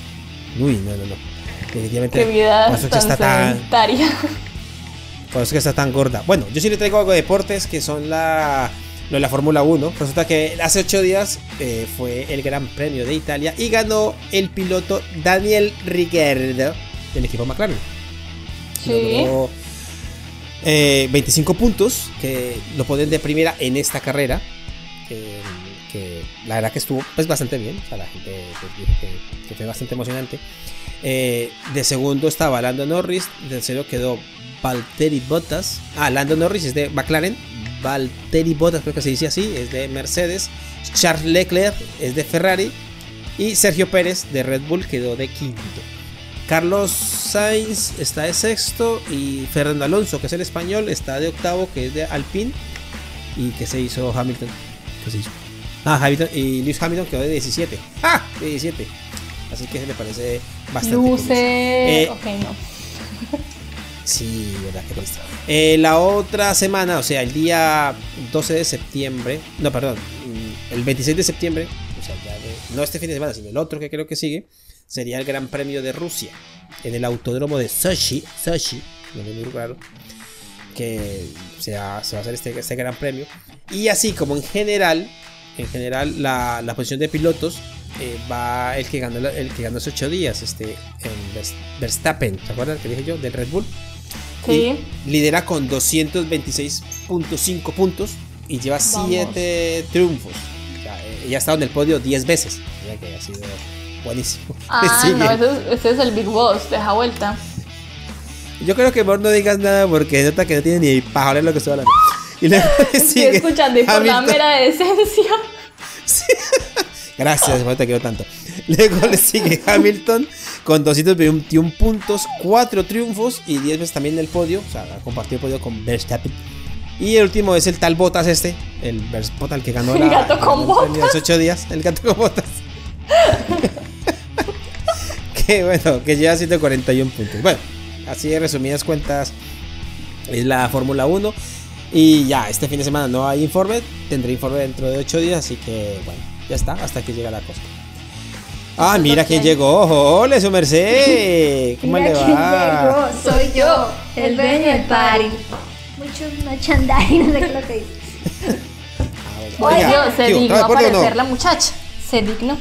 Uy, no. Definitivamente. Qué vida tan sedentaria. Por eso que está tan gorda. Bueno, yo sí le traigo algo de deportes que son lo de la Fórmula 1. Resulta que hace 8 días fue el Gran Premio de Italia y ganó el piloto Daniel Ricciardo del equipo McLaren. Sí. Logró, 25 puntos que lo ponen de primera en esta carrera, que la verdad que estuvo pues bastante bien. O sea, la gente dijo que fue bastante emocionante. De segundo estaba Lando Norris, de tercero quedó Valtteri Bottas. Ah, Lando Norris es de McLaren, Valtteri Bottas creo que se dice así, es de Mercedes, Charles Leclerc es de Ferrari y Sergio Pérez de Red Bull quedó de quinto. Carlos Sainz está de sexto y Fernando Alonso, que es el español, está de octavo, que es de Alpine. ¿Y qué se hizo Hamilton? ¿Qué se hizo? Ah, Hamilton. Y Lewis Hamilton quedó de 17. ¡Ah! De 17. Así que me parece bastante luce. Ok, no. Sí, verdad, qué triste. La otra semana, o sea, el día 12 de septiembre. No, perdón. El 26 de septiembre. O sea, ya de, no este fin de semana, sino el otro que creo que sigue. Sería el Gran Premio de Rusia en el autódromo de Sochi, no es muy raro que se va a hacer este Gran Premio. Y así como en general la posición de pilotos va el que ganó hace 8 días, Verstappen, ¿te acuerdas que dije yo? Del Red Bull. Sí. Y lidera con 226.5 puntos y lleva 7 triunfos. O sea, ya ha estado en el podio 10 veces. Ya que ha sido buenísimo. Ah, no, ese es el Big Boss, deja vuelta. Yo creo que mejor no digas nada porque nota que no tiene ni pajoles lo que estoy hablando. Y luego estoy escuchando y por la mera esencia. Sí. Gracias, te quiero tanto. Luego le sigue Hamilton con 221 puntos, 4 triunfos y 10 veces también en el podio. O sea, ha compartido el podio con Verstappen. Y el último es el tal Botas el Verstappen que ganó el gato con botas. 8 días, el gato con botas. Que bueno, que lleva 141 puntos. Bueno, así de resumidas cuentas es la Fórmula 1. Y ya, este fin de semana no hay informe. Tendré informe dentro de 8 días. Así que bueno, ya está, hasta que llega la cosa. Ah, mira quién llegó. Hola, su merced. ¿Cómo le va? Llegó, soy yo, el dueño del party. Mucho merchandising, no sé qué lo que dice. Oye, se dignó a aparecer la muchacha. Se dignó.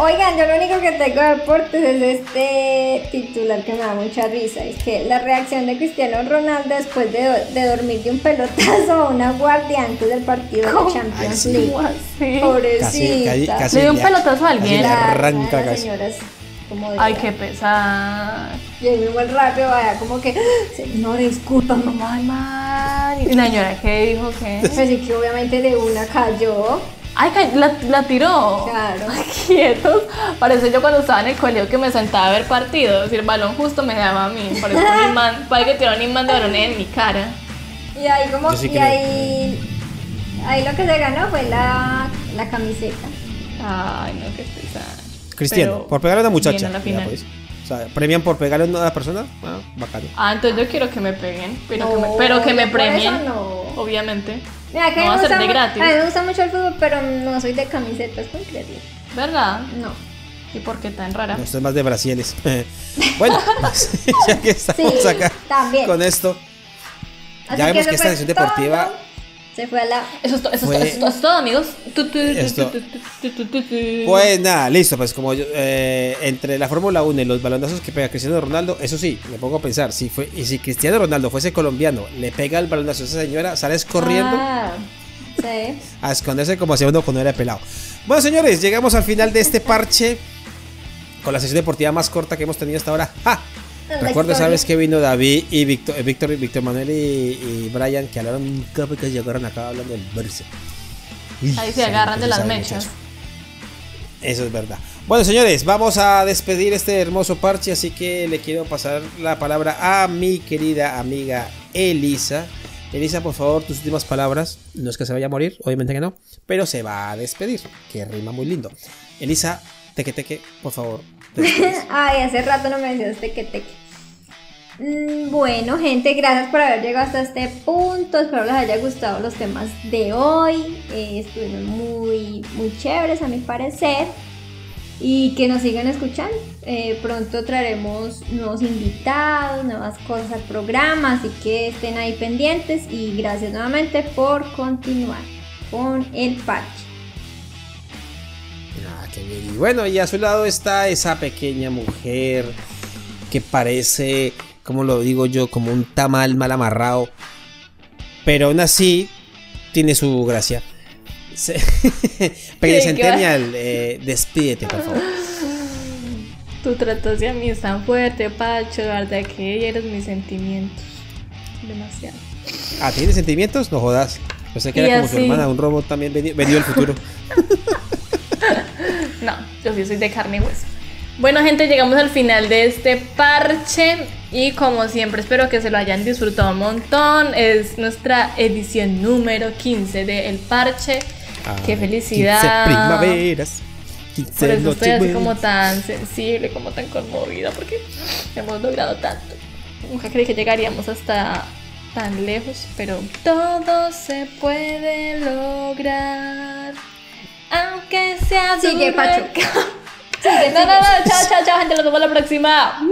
Oigan, yo lo único que tengo de deportes es este titular que me da mucha risa. Es que la reacción de Cristiano Ronaldo después de dormir de un pelotazo a una guardia antes del partido de Champions League. Pobrecita. Casi le dio un pelotazo a alguien. Arranca casi. Ay, qué pesar. Y el mismo el rápido vaya como que no, disculpa, mamá. Y la señora que dijo que así que obviamente de una cayó. Ay, la tiró. Claro. Quietos. Parece yo cuando estaba en el colegio que me sentaba a ver partidos y el balón justo me daba a mí. Parece un imán, parece que tiró un imán de balones en mi cara. Y ahí como sí que ahí lo que se ganó fue la camiseta. Ay, no, qué pesar. Cristiano, pero por pegarle a una muchacha. Mira, pues. O sea, premian por pegarle a una persona. Ah, bacano. Ah, entonces yo quiero que me peguen, pero que me premien. No. Obviamente. Mira, que no va a ser de gratis. A mí me gusta mucho el fútbol, pero no soy de camisetas concretas. ¿Verdad? No. ¿Y por qué tan rara? No, soy más de brasiles. Bueno, ya que estamos acá también con esto. Así ya vemos que esta edición deportiva. Todo. Se fue a la... Eso es todo, amigos. Pues nada, listo. Pues como yo, entre la Fórmula 1 y los balonazos que pega Cristiano Ronaldo, eso sí, me pongo a pensar, si Cristiano Ronaldo fuese colombiano, le pega el balonazo a esa señora, sales corriendo a esconderse como hacía uno cuando era pelado. Bueno, señores, llegamos al final de este parche con la sesión deportiva más corta que hemos tenido hasta ahora. ¡Ja! Recuerdo, sabes que vino David y Víctor Manuel y Brian, que hablaron un capo y que llegaron acá hablando del verso. Ahí se agarran de las mechas. Eso es verdad. Bueno, señores, vamos a despedir este hermoso parche, así que le quiero pasar la palabra a mi querida amiga Elisa. Elisa, por favor, tus últimas palabras. No es que se vaya a morir, obviamente que no, pero se va a despedir, que rima muy lindo. Elisa Tequeteque, por favor. Ay, hace rato no me decías tequeteque. Bueno, gente, gracias por haber llegado hasta este punto. Espero les haya gustado los temas de hoy. Estuvieron muy, muy chéveres a mi parecer. Y que nos sigan escuchando. Pronto traeremos nuevos invitados, nuevas cosas al programa. Así que estén ahí pendientes. Y gracias nuevamente por continuar con el parche. Y bueno, y a su lado está esa pequeña mujer que parece, como lo digo yo, como un tamal mal amarrado, pero aún así tiene su gracia. Pequeña Centennial, despídete, por favor. Tú tratas de a mí tan fuerte, Pacho, la verdad que eres mis sentimientos. Demasiado. Ah, ¿tienes sentimientos? No jodas. Yo sé que era como su hermana, un robot también venido del futuro. No, yo sí soy de carne y hueso. Bueno, gente, llegamos al final de este parche y como siempre espero que se lo hayan disfrutado un montón. Es nuestra edición número 15 de El Parche. Ay, qué felicidad. 15 primaveras. 15 por eso estoy así como tan sensible, como tan conmovida, porque hemos logrado tanto. Nunca creí que llegaríamos hasta tan lejos, pero todo se puede lograr. Aunque sea sigue, Pacho. No, chao, gente, nos vemos la próxima.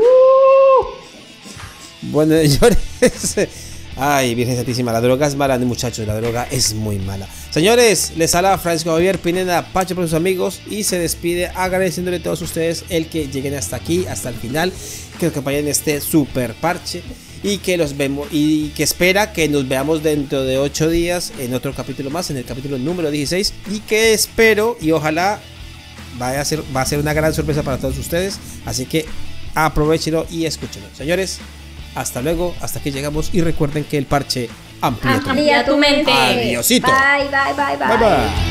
Bueno, señores. Ay, Virgen Santísima, la droga es mala, muchachos, la droga es muy mala. Señores, les habla Francisco Javier Pineda, Pacho por sus amigos, y se despide agradeciéndole a todos ustedes el que lleguen hasta aquí, hasta el final, que nos acompañen en este super parche. Y que los vemos, y que espera que nos veamos dentro de 8 días en otro capítulo más, en el capítulo número 16. Y que espero y ojalá va a ser una gran sorpresa para todos ustedes. Así que aprovechenlo y escúchenlo. Señores, hasta luego, hasta aquí llegamos. Y recuerden que el parche amplía tu mente. Adiósito. Bye.